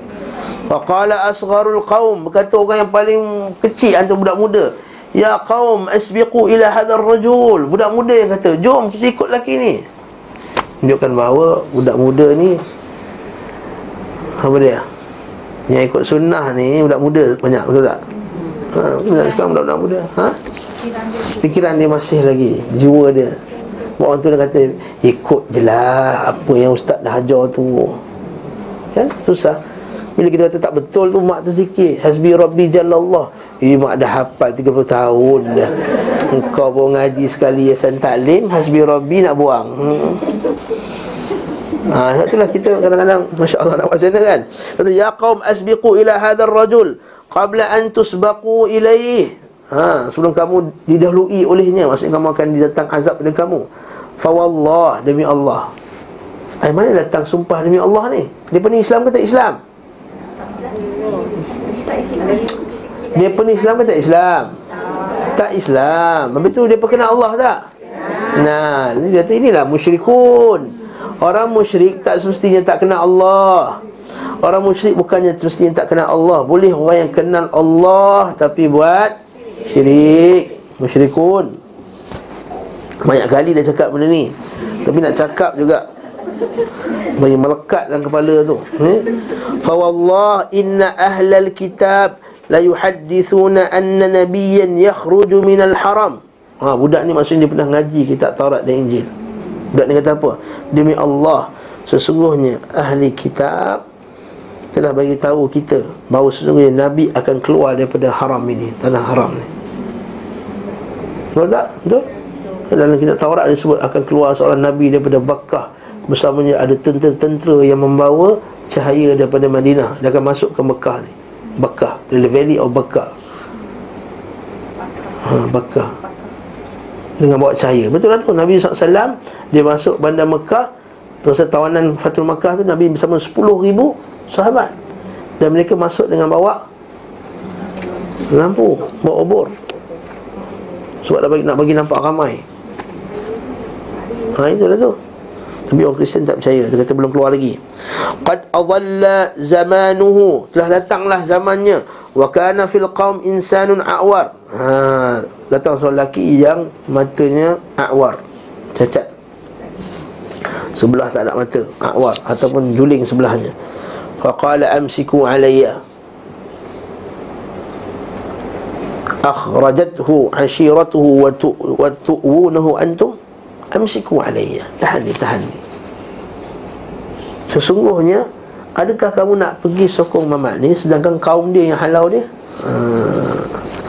Faqala asgharul qaum, berkata orang yang paling kecil antara budak muda, ya qaum asbiqu ila hadzal rajul, budak muda yang kata jom kita ikut lelaki ni. Menunjukkan bahawa budak muda ni apa dia? Yang ikut sunnah ni budak muda banyak, betul tak? Budak muda. Fikiran dia masih lagi, jiwa dia. Orang tu dia kata ikut je lah apa yang ustaz dah ajar tu. Kan? Susah. Bila kita kata tak betul tu, mak tu zikir hasbi rabbi jalallah. Mak dah hafal 30 tahun dah. Engkau baru ngaji sekali yayasan taklim, hasbi rabbi nak buang. Itulah kita kadang-kadang masya-Allah nak buat macam mana kan. Kata ya qaum asbiqu ila hadzal rajul qabla an tusbaqu ilaihi. Sebelum kamu didahului olehnya, maksudnya kamu akan didatang azab pada kamu. Fa wallah, demi Allah. Ai mana datang sumpah demi Allah ni? Depa ni Islam ke tak Islam? Depa ni Islam ke tak Islam? Tak Islam. Habis tu depa kenal Allah tak? Nah, ni dia kata inilah musyrikun. Orang musyrik tak semestinya tak kenal Allah. Orang musyrik bukannya semestinya tak kenal Allah. Boleh orang yang kenal Allah tapi buat syirik, musyrikun. Banyak kali dah cakap benda ni, tapi nak cakap juga bagi melekat dalam kepala tu. Fa wallah inna ahlal kitab la yuhaddithuna anna nabiyyan yakhruju minal haram. Budak ni maksudnya dia pernah ngaji kitab Taurat dan Injil. Budak ni kata apa? Demi Allah, sesungguhnya ahli kitab telah bagi tahu kita bahawa sesungguhnya Nabi akan keluar daripada haram ini, tanah haram ni. Betul tak? Betul? Dalam kitab Taurat disebut akan keluar seorang Nabi daripada Bakkah, bersamanya ada tentera-tentera yang membawa cahaya daripada Madinah, dia akan masuk ke Mekah ni. Bakah, the valley of Bakah. Bakah. Dengan bawa cahaya. Betul lah tu, Nabi SAW dia masuk bandar Mekah. Masa tawanan Fatul Mekah tu, Nabi bersama 10,000 sahabat. Dan mereka masuk dengan bawa lampu, bawa obor. Sebab nak bagi nampak ramai. Itulah tu. Tapi orang Kristian tak percaya, dia kata belum keluar lagi. Qad adalla zamanuhu, telah datanglah zamannya. Wa kana fil qaum insanun a'war. Datang seorang lelaki yang matanya a'war, cacat. Sebelah tak ada mata, a'war, ataupun juling sebelahnya. Faqala amsiku alayya. Akhrajathu ashiratuhu wa tu'unahu antum. Amsiku alayya. Tahan ni. Sesungguhnya, adakah kamu nak pergi sokong mamat ni sedangkan kaum dia yang halau dia?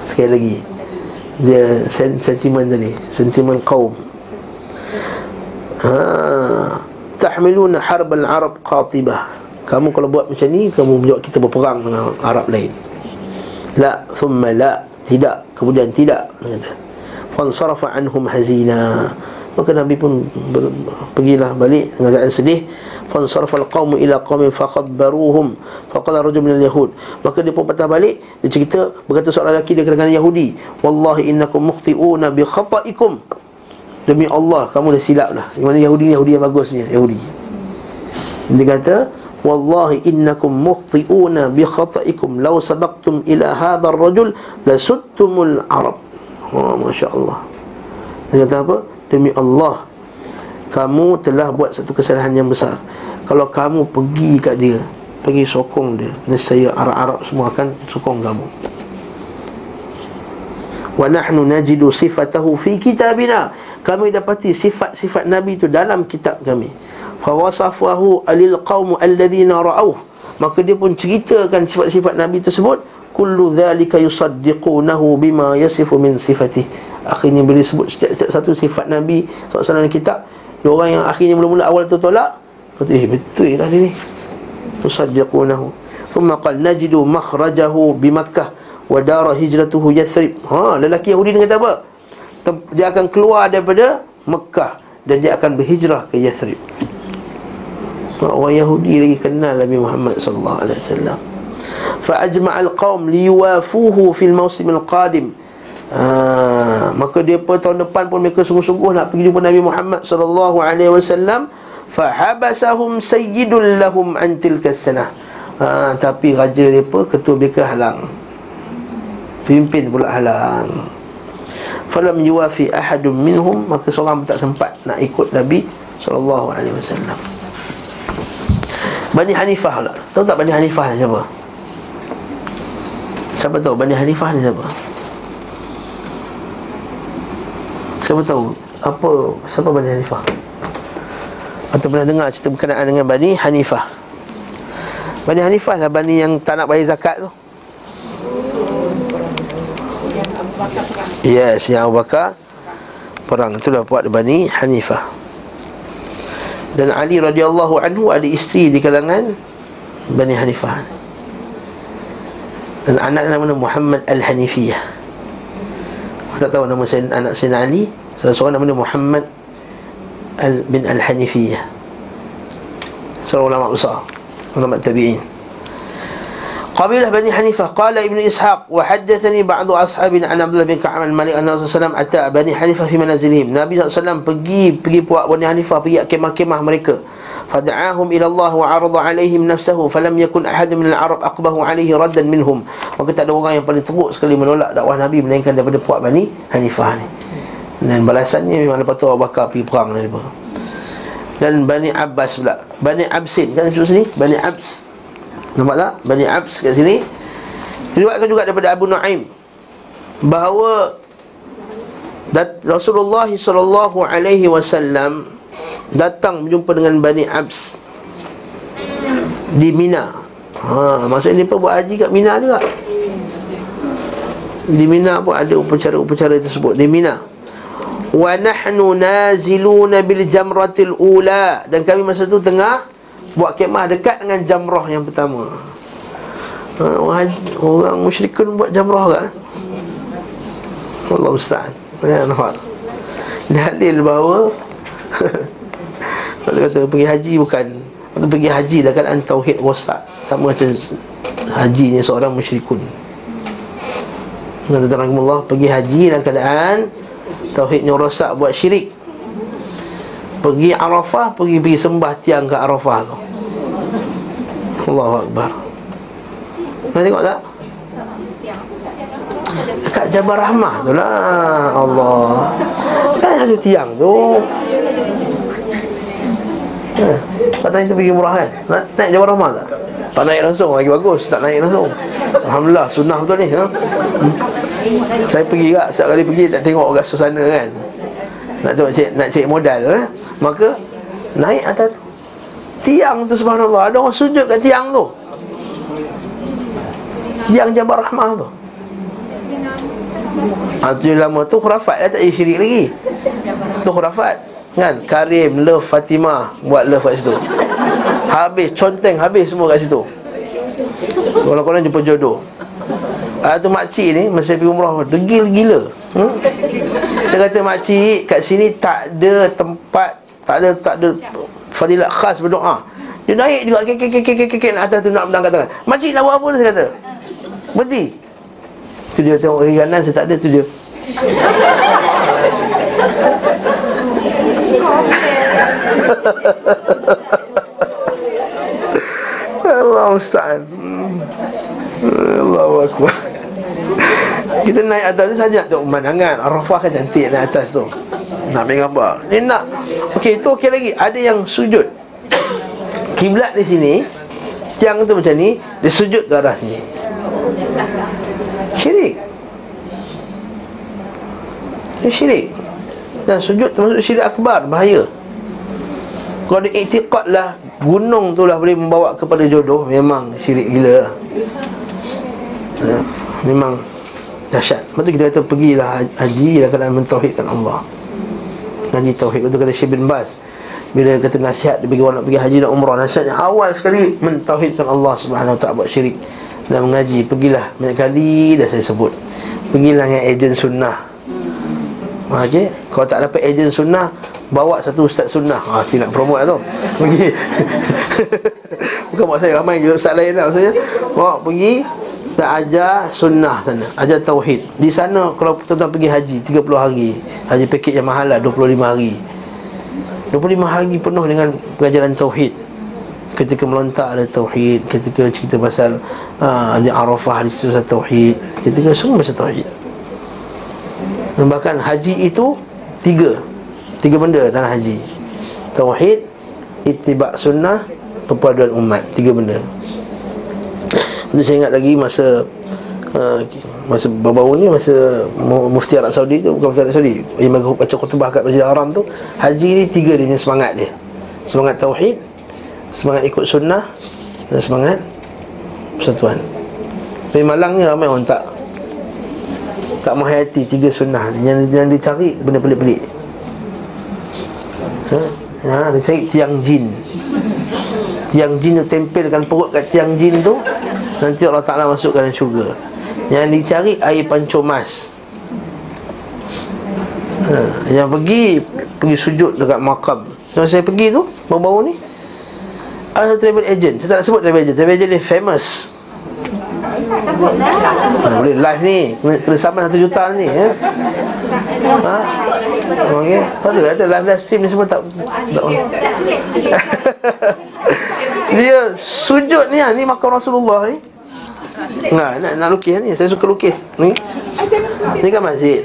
Sekali lagi, dia sentimen tadi, sentimen kaum. Tahmiluna harbal arab qatibah. Kamu kalau buat macam ni, kamu buat kita berperang dengan Arab lain. La, thumma la, tidak, kemudian tidak, kata. Fansarafa anhum hazina. Maka Nabi pun pergilah balik dengan keadaan sedih. Fansarafa alqawmu ila qawmin faqabbaruhum. Faqala rajul minal yahud. Maka dia pun patah balik, dia cerita, berkata seorang lelaki dia kena Yahudi, wallahi innakum mukhti'una bi khataikum. Demi Allah, kamu dah silap lah. Yang mana Yahudi yang bagus ni, Yahudi. Dia kata, wallahi innakum mukhti'una bi khataikum. Law sabaqtum ila hadha ar-rajul lasuttumul arab. Oh, masya-Allah. Dia kata apa? Demi Allah, kamu telah buat satu kesalahan yang besar. Kalau kamu pergi kat dia, pergi sokong dia, nescaya Arab-Arab semua akan sokong kamu. Wa nahnu najidu sifatahu fi kitabina. Kami dapati sifat-sifat Nabi itu dalam kitab kami. Fa wasafahu alil qaum alladhina ra'auh. Maka dia pun ceritakan sifat-sifat Nabi tersebut. Kullu dhalika yusaddiqunahu bima yasifu min sifatihi. Akhirnya bila sebut setiap satu sifat Nabi SAW dalam kitab, dia orang yang akhirnya mula-mula awal tu tolak, kata, betul lah dia ni. Tusaddiqunahu. Thumma qal najidu makhrajahu bi Makkah wa dara hijratuhu Yathrib. Lelaki Yahudi ni kata apa? Dia akan keluar daripada Mekah dan dia akan berhijrah ke Yathrib. Orang Yahudi lagi kenal Nabi Muhammad sallallahu alaihi wasallam. Fa ajma'al qaum liwafuhu fil mausim al-qadim. Maka dia pun tahun depan pun mereka sungguh-sungguh nak pergi jumpa Nabi Muhammad sallallahu alaihi wasallam. Fahabasahum sayyidul lahum an tilka sanah. Tapi raja depa, ketua mereka halang. Pimpin pula halang. Falam yuwafi ahadun minhum, maka seorang pun tak sempat nak ikut Nabi sallallahu alaihi wasallam. Bani Hanifah lah. Tahu tak Bani Hanifah ni siapa? Siapa tahu Bani Hanifah ni siapa? Siapa tahu apa siapa Bani Hanifah? Atau pernah dengar cerita berkenaan dengan Bani Hanifah? Bani Hanifah lah Bani yang tak nak bayar zakat tu. Yes, yang Abu Bakar perang. Itulah buat Bani Hanifah. Dan Ali radhiyallahu anhu ada isteri di kalangan Bani Hanifah. Dan anak namanya Muhammad Al-Hanifiyah. Tak tahu nama anak Sayyidina Ali. Salah seorang namanya Muhammad bin Al-Hanifiyah, seorang ulama besar, ulama tabi'in, qabilah Bani Hanifah. Qala Ibn Ishaq, wa haddathani ba'du ashabin an Abdullah bin Ka'ab al-Malik anna Rasulullah SAW ata Bani Hanifah fi manazilihim. Nabi SAW pergi puak Bani Hanifah, pergi kemah-kemah mereka. Fada'ahum ila Allah wa 'arada 'alaihim nafsahu falam yakun ahad min al-arab aqbahu 'alaihi raddan minhum. Maka tak ada orang yang paling teruk sekali menolak dakwah Nabi melainkan daripada puak Bani Hanifah ni. Dan balasannya memang lepas tu Abu Bakar pergi perang dengan mereka. Dan Bani Abbas pula, Bani Absin kan sebut sini, Bani Abs. Nampak tak? Bani Abs kat sini. Diriwayatkan juga daripada Abu Nuaim bahawa Rasulullah sallallahu alaihi wasallam datang berjumpa dengan Bani Abs di Mina. Maksudnya mereka buat haji kat Mina juga. Di Mina pun ada upacara-upacara tersebut di Mina. Wa nahnu naziluna bil jamratil ula. Dan kami masa tu tengah buat kemah dekat dengan jamrah yang pertama. Orang musyrikun buat jamrah kan? Allah musta'an. Ya, nampak. Dalil bahawa kalau kata pergi haji bukan, kalau pergi haji dah keadaan tauhid rosak, sama macam hajinya seorang musyrikun. Maka Allah pergi haji dalam keadaan tauhidnya rosak, buat syirik. Pergi Arafah, pergi sembah tiang ke Arafah tu. Allahu Akbar. Nak tengok tak? Dekat Jabal Rahmah tu lah. Allah, kan ada tiang tu. Katanya tu pergi murah kan. Naik Jabal Rahmah tak? Tak naik langsung, lagi bagus. Tak naik langsung, alhamdulillah, sunnah betul ni. Saya pergi kat, setiap kali pergi tak tengok kat suasana kan. Nak tengok nak cek modal kan? Maka naik atas tu tiang tu, subhanallah, ada orang sujud kat tiang tu. Tiang Jabal Rahmah tu. Itu lama tu khurafat dah, tak jadi syirik lagi. Tu khurafat kan. Karim love Fatimah, buat love kat situ. Habis, conteng habis semua kat situ. Korang-korang jumpa jodoh. Tu makcik ni masa pergi umrah degil gila. Saya kata makcik, kat sini tak ada tempat, tak ada fadilat khas berdoa. Dia naik juga kek atas tu nak berangkat tangan. Makcik nak buat apa tu, saya kata berhenti. Tu dia tengok kiri kanan, saya tak ada tu dia. Allah musta'an. Allahu Akbar. Kita naik atas tu saja nak tengok pemandangan. Arafah kan cantik naik atas tu. Nak ambil gambar. Dia nak. Okey, tu okey lagi. Ada yang sujud kiblat di sini. Tiang tu macam ni, dia sujud ke arah sini. Syirik. Itu syirik. Dan sujud termasuk syirik akbar, bahaya. Kalau ada iktiqad lah gunung tu lah boleh membawa kepada jodoh, memang syirik gila. Memang dahsyat. Lepas tu kita kata pergilah haji dalam keadaan mentauhidkan Allah, ngaji tauhid. Lepas tu kata Syekh bin Baz, bila kata nasihat dia bagi orang nak pergi haji dan umrah, nasihat awal sekali mentauhidkan Allah Subhanahu Wa Ta'ala, buat syirik dan mengaji. Pergilah, banyak kali dah saya sebut, pergilah dengan ejen sunnah. Okey, kalau tak dapat ejen sunnah, bawa satu ustaz sunnah. Cik nak promote lah tu. Pergi. Bukan buat saya ramai ustaz lain lah maksudnya. Bawa pergi dan ajar sunnah sana, ajar tauhid. Di sana kalau tuan-tuan pergi haji 30 hari, haji pakej yang mahal lah 25 hari. 25 hari penuh dengan pengajaran tauhid. Ketika melontar ada tauhid, ketika cerita pasal di Arafah di situ ada tauhid, ketika semua macam tauhid. Dan bahkan haji itu tiga benda dalam haji: tauhid, ittiba' sunnah, perpaduan umat. Tiga benda. Itu saya ingat lagi masa masa baru ni, masa Mufti Arab Saudi tu, bukan Mufti Arab Saudi, imam baca khutbah kat Masjidil Haram tu, haji ni tiga dia punya semangat dia. Semangat tauhid, semangat ikut sunnah dan semangat persatuan. Tapi malangnya ramai orang tak menghayati tiga sunnah ni. Yang dicari benda pelik-pelik. Dia cari tiang jin. Tiang jin tu tempelkan perut kat tiang jin tu, nanti Allah Ta'ala masukkan dalam syurga. Yang dicari air pancomas. Yang pergi sujud dekat makam. Yang saya pergi tu baru-baru ni, ada travel agent. Saya tak nak sebut travel agent. Travel agent ni famous. Boleh live ni. Kena saman 1 juta ni ya. Okey. Patutlah ada live stream ni semua tak. Dia sujud ni, ni makam Rasulullah ni. Nak lukis ni. Saya suka lukis ni. Ni kan masjid.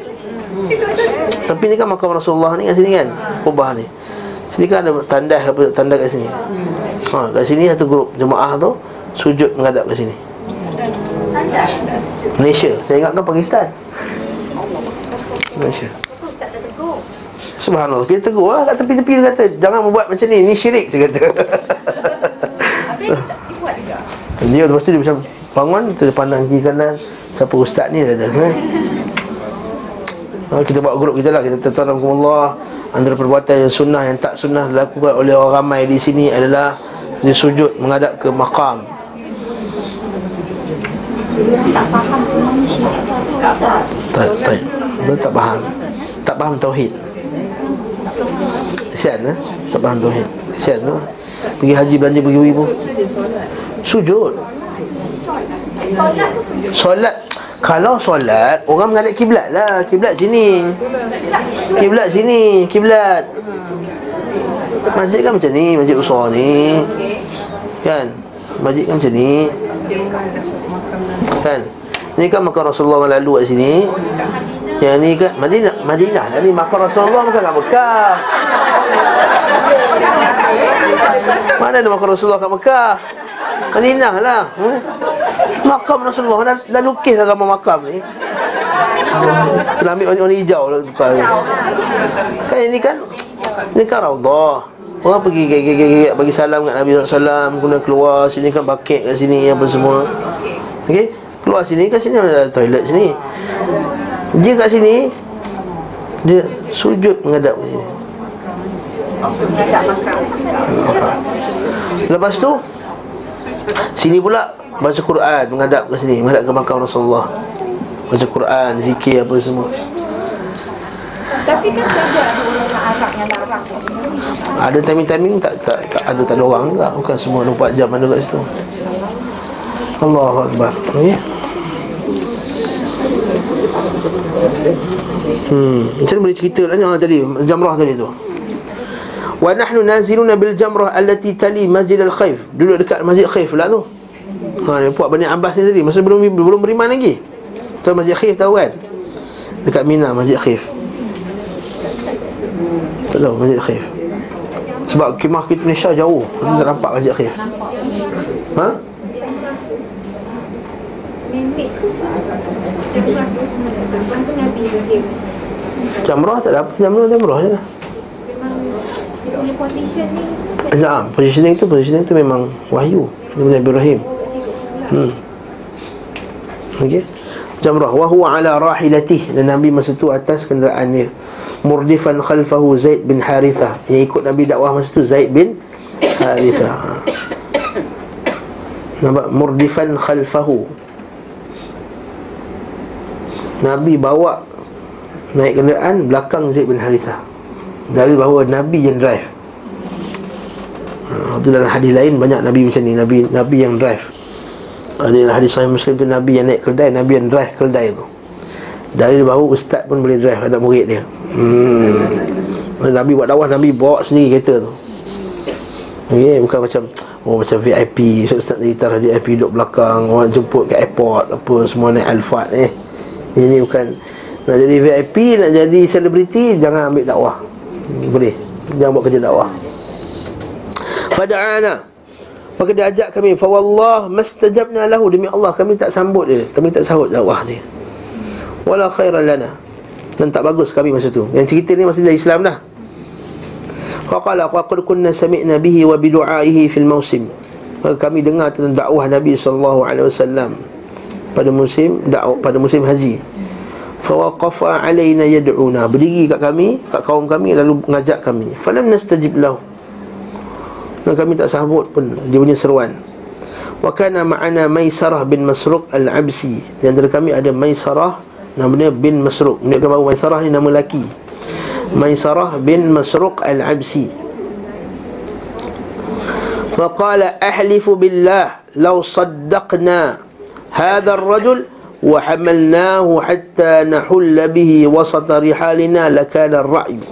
Tapi ni kan makam Rasulullah ni kat sini kan. Kubah ni. Sini kan ada tandas kat sini. Kat sini satu grup jemaah tu sujud menghadap kat sini. Malaysia, saya ingatkan Pakistan. Malaysia. Subhanallah, kita tegur lah kat tepi-tepi, dia kata jangan membuat macam ni, ni syirik, saya kata. Dia lepas tu dia macam bangun, dia pandang kiri kanan, siapa ustaz ni, dia kata. Kita buat grup kita lah, kita tertanam kumullah. Antara perbuatan yang sunnah, yang tak sunnah dilakukan oleh orang ramai di sini adalah dia sujud menghadap ke maqam. Tak faham semuanya syirik tu, tak faham. Tak faham tauhid. Kesian eh? Tak faham tauhid. Kesian tu. Pergi haji belanja pergi ibu. Sujud. Solat. Kalau solat, orang menghadap kiblat lah. Kiblat sini, kiblat sini, kiblat. Masjid kan macam ni, masjid besar ni kan, masjid kan macam ni kan. Ni kan makam Rasulullah lalu kat sini. Yang ni kan Madinah, Madinah lah ni. Makam Rasulullah bukan kat Mekah. Mana ada makam Rasulullah kat Mekah? Madinah lah eh? Makam Rasulullah dah lukis lah gambar makam ni. Kena ambil warna hijau lah tukar ni. Kan ini kan, ini kan Raudah. Orang pergi gigit-gigit bagi salam kat Nabi SAW, kemudian keluar sini kan bucket kat sini apa semua. Okey, keluar sini kat sini ada toilet sini. Dia kat sini dia sujud menghadap ke sini. Lepas tu sini pula baca Quran menghadap ke sini, menghadap ke makam Rasulullah. Baca Quran, zikir apa semua. Tapi kan saja ada orang Arab yang larang. Ada timing-timing tak ada, tak ada orang juga. Bukan semua 24 jam ada kat situ. Allahu akbar. Ya. Macam mana boleh cerita lah tadi, jamrah tadi tu. Wa nahnu naziluna bil jamrah allati tali Masjid al-Khaif. Duduk dekat Masjid Khaif pula tu. Ha, ni puak Bani Abbas ni tadi, masa belum beriman lagi. Tu Masjid Khaif tahu kan? Dekat Mina Masjid Khaif. Tak tahu Masjid Khaif. Sebab khemah kita Malaysia jauh, kita tak nampak Masjid Khaif. Ha? Jamrah tak ada apa, jamrah je lah. Memang positioning tu memang wahyu daripada Nabi Ibrahim. Okey. Jamrah wa huwa ala rahilatih, dan Nabi masa tu atas kenderaan dia. Murdifan khalfahu Zaid bin Harithah. Yang ikut Nabi dakwah masa tu Zaid bin Harithah. Nampak? Murdifan khalfahu. Nabi bawa naik kenderaan belakang Zaid bin Harithah. Dari bahawa Nabi yang drive. Itu dalam hadis lain banyak Nabi macam ni, Nabi yang drive. Dalam hadis Sahih Muslim tu Nabi yang naik keldai, Nabi yang drive keldai tu. Dari bahawa ustaz pun boleh drive anak murid dia. Nabi buat dakwah, Nabi bawa sendiri kereta tu. Okey, bukan macam macam VIP, ustaz kita VIP duduk belakang, orang jemput kat airport apa semua naik Alphard . Ini bukan nak jadi VIP, nak jadi selebriti, jangan ambil dakwah. Boleh, jangan buat kerja dakwah. Fada'ana, maka dia ajak kami. Fawallah mastajabna lahu, demi Allah kami tak sambut dia, kami tak sahut dakwah dia. Wala khairan lana, dan tak bagus kami masa tu. Yang cerita ni masih dah Islam dah. Faqala qad kunna sami'na bihi wa bidu'aihi fil mausim. Kami dengar tentang dakwah Nabi SAW pada musim haji. Fawaqafa alaina yad'una, berdiri kat kami, kat kaum kami, lalu mengajak kami. Falam nastajib lahu, dan kami tak sambut pun dia punya seruan. Wa kana ma'ana Maisarah bin Masruq al-Absy, di antara kami ada Maisarah, namanya bin Masruq. Dia baru Maisarah ni nama lelaki. Maisarah bin Masruq al-Absy. Fa qala ahlifu billah law saddaqna hadha ar-rajul wa hamalnahu hatta nahulla bihi wasata rihalina lakana ar-ra'yu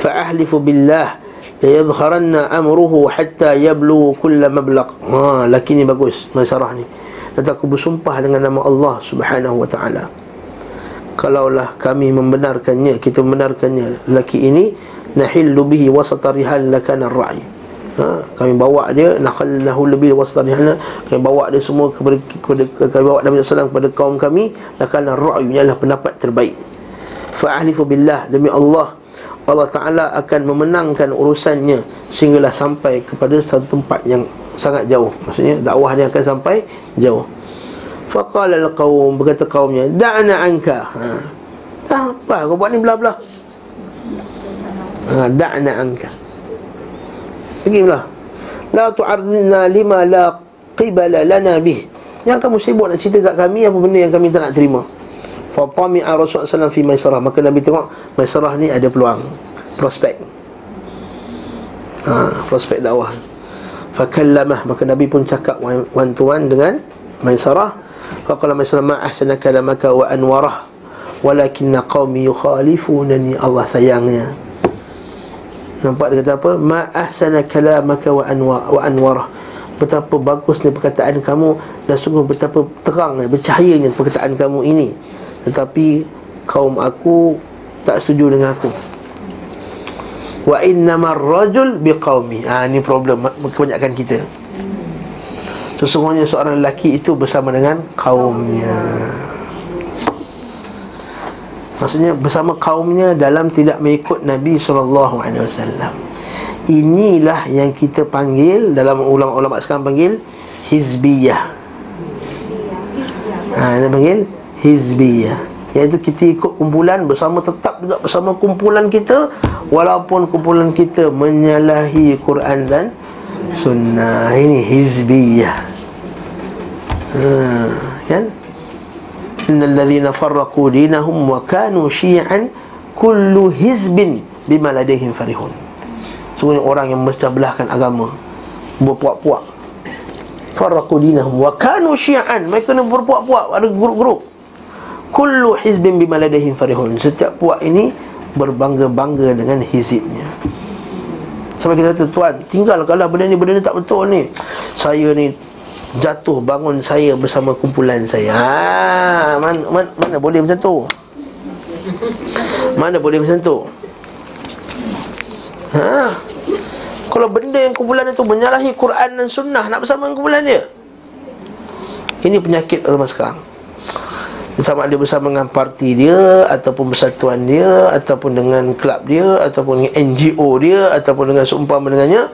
fa ahlifu billah layadhharanna amruhu hatta yablu kull mablaq. Ha, laki ni bagus, Maisarah ni. Kata aku bersumpah dengan nama Allah Subhanahu wa taala, kalaulah kami membenarkannya, kita membenarkannya laki ini, nahillu bihi wasata rihal lakana ar-ra'yu. Ha, kami bawa dia, nakhallahu lebih wasata rihalna, kami bawa dia semua kepada bawa Nabi sallallahu kepada kaum kami, lakana ar-ra'yu, ialah pendapat terbaik. Fa ahlifu billah, demi Allah, Allah Ta'ala akan memenangkan urusannya sehinggalah sampai kepada satu tempat yang sangat jauh. Maksudnya dakwah dia akan sampai jauh. Faqala al-qawm, berkata kaumnya, da'na anka. Tak apa kau buat ni belah-belah. Da'na anka, pergi belah. La tu'arna lima la qibala lana bih. Yang kamu sibuk nak cerita kat kami apa benda yang kami tak nak terima. Fa tami'a Rasulullah sallallahu alaihi wasallam fi Maisarah. Maka Nabi tengok Maisarah ni ada peluang, prospek. Prospek dakwah. Fa kallamah, maka Nabi pun cakap one to one dengan Maisarah. Fa qala Maisarah ma ahsana kalamaka wa anwarah walakinna qaumi yukhalifunani. Allah sayangnya. Nampak dia kata apa? Ma ahsana kalamaka wa anwarah. Betapa bagusnya perkataan kamu dan sungguh betapa terangnya, bercahayanya perkataan kamu ini. Tetapi kaum aku tak setuju dengan aku. Wa innamar rajul biqaumi. Ini problem kebanyakan kita. Sesungguhnya seorang lelaki itu bersama dengan kaumnya. Maksudnya bersama kaumnya dalam tidak mengikut Nabi SAW. Inilah yang kita panggil, dalam ulama-ulama sekarang panggil hizbiyah. Dia panggil hizbiyah, iaitu kita ikut kumpulan bersama, tetap juga bersama kumpulan kita, walaupun kumpulan kita menyalahi Quran dan Sunnah. Ini hizbiyah. Kan? Innal ladzina farraqu dinahum wa kanu syi'an kullu hizbin bima ladaihim farihun. Sungguh orang yang memecah belahkan agama, berpuak-puak. Farraqu dinahum wa kanu syi'an, mereka ni berpuak-puak, ada grup-grup. Kullu hizbin bima ladaihim farihun. Setiap puak ini berbangga-bangga dengan hizibnya. Sampai kita kata, tuan, tinggalkanlah benda ni tak betul ni. Saya ni jatuh bangun saya bersama kumpulan saya. Mana boleh macam tu? Mana boleh macam tu? Kalau benda yang kumpulan itu menyalahi Quran dan Sunnah, nak bersama dengan kumpulan dia. Ini penyakit zaman sekarang. Sama ada bersama dengan parti dia, ataupun persatuan dia, ataupun dengan klub dia, ataupun dengan NGO dia, ataupun dengan seumpama dengannya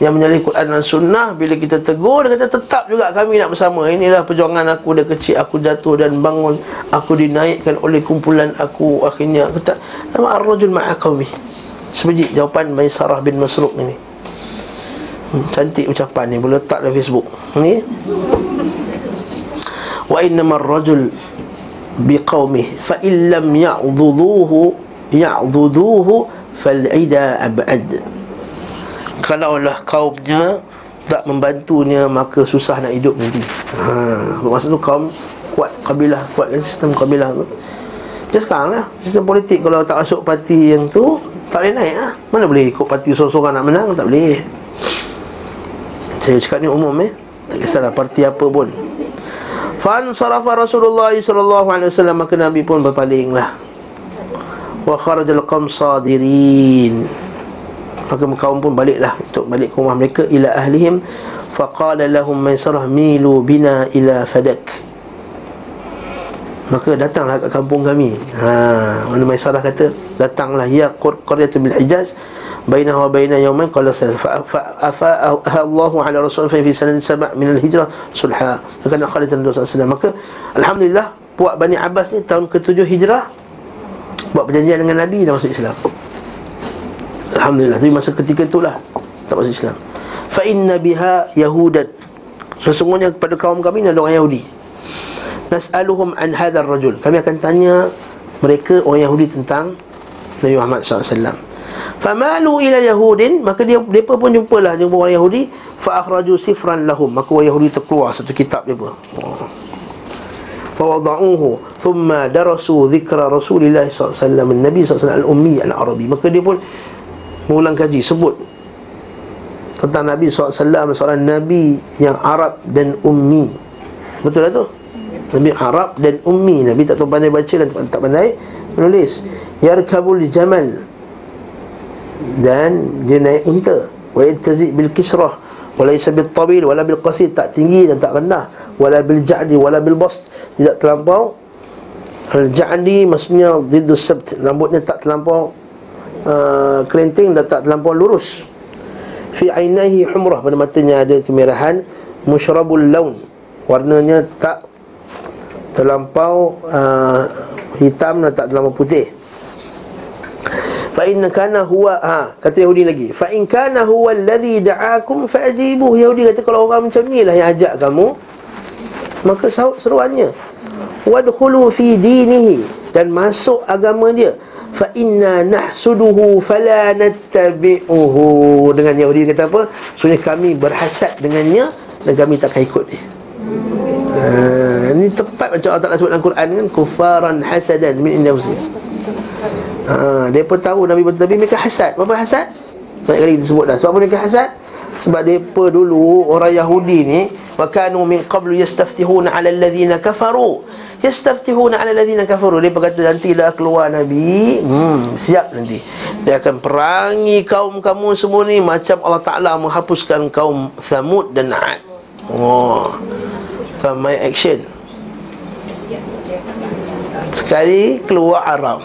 yang menyalahi Quran dan Sunnah. Bila kita tegur, dia kata tetap juga kami nak bersama. Inilah perjuangan aku dari kecil. Aku jatuh dan bangun, aku dinaikkan oleh kumpulan aku. Akhirnya kata nama ar-rajul ma'aqawmi. Sebiji jawapan Maisarah bin Masruq ini. Cantik ucapan ni, boleh letak dalam Facebook ni. Wa innamar rajul biqawmi fa illam ya'dhuduhu fal'ida ab'ad. Kalaulah kaumnya tak membantunya, maka susah nak hidup nanti. Maksud tu kaum kuat kabilah, kuatkan sistem kabilah tu. Dia sekarang lah sistem politik, kalau tak masuk parti yang tu tak boleh naik lah. Mana boleh ikut parti seorang-seorang nak menang, tak boleh. Saya cakap ni umum tak kisahlah parti apa pun. Fan sarafa Rasulullah SAW, maka Nabi pun berpalinglah. Wa kharajal qam sadirin. Maka kaum pun baliklah untuk balik ke rumah mereka. Ila ahlihim. Faqala lahum Maisarah milu bina ila fadak. Maka datanglah ke kampung kami. Mana Maisarah kata, datanglah ya qaryatul Hijaz bainahu wa baina yawman qala afa Allahu ala rasul fi sanad sab'a min al-hijrah sulha. Kerana Khalidan Rasulullah. Maka alhamdulillah puak Bani Abbas ni tahun ke-7 Hijrah buat perjanjian dengan Nabi dan masuk Islam. Alhamdulillah. Tapi masa ketika itulah tak masuk Islam. Fa inna biha yahudat. Sesungguhnya kepada kaum kami ada orang Yahudi. Nas'aluhum an hadzal rajul. Kami akan tanya mereka orang Yahudi tentang Nabi Muhammad sallallahu alaihi wasallam. Famalu ila yahudin, maka depa pun jumpa orang Yahudi, fa akhraju sifran lahum. Maka orang Yahudi terkeluar satu kitab depa. Fa wada'uhu thumma darasu dhikra Rasulillah sallallahu alaihi wasallam, an-nabi sallallahu alaihi wasallam al-ummi al-arabi. Maka dia pun mengulang kaji, sebut tentang Nabi SAW, seorang Nabi yang Arab dan Ummi. Betul lah tu? Nabi Arab dan Ummi. Nabi tak tahu pandai baca dan tak pandai menulis. Yarkabul jamal, dan dia naik unta. Wa yatazik bil kisrah, wala isa bil tabil, wala bil qasir. Tak tinggi dan tak rendah. Wala bil ja'di, wala bil bast. Tidak terlampau. Al-ja'di maksudnya ziddus sabt. Rambutnya tak terlampau kelenting dan tak terlampau lurus. Fi ainahi humrah, pada matanya ada kemerahan. Musyrabul laun, warnanya tak terlampau hitam dan tak terlampau putih. Fa in kana huwa, kata Yahudi lagi, fa in kana huwa alladhi da'akum fa'ajibuh. Yahudi kata kalau orang macam ni lah yang ajak kamu, maka seruannya, wadkhulu fi dinihi, dan masuk agama dia. Fa inna nahsuduhu fala nattabi'uhu. Dengan Yahudi kata apa? Sebenarnya kami berhasad dengannya dan kami tak ikut dia. Ini tepat macam Allah Ta'ala sebut dalam Quran kan, kufaran hasadan min indawsi. Mereka tahu Nabi betul, tapi mereka hasad. Apa hasad? Banyak kali kita sebut dah. Sebab apa mereka hasad? Sebab mereka dulu orang Yahudi ni, wakanu min qablu yastaftihuna 'ala alladhina kafaru. Yastaftihuna 'ala alladhina kafaru. Dia berkata nantilah keluar Nabi, siap nanti dia akan perangi kaum kamu semua ni macam Allah Ta'ala menghapuskan kaum Thamud dan 'Ad. Kami action sekali keluar Arab.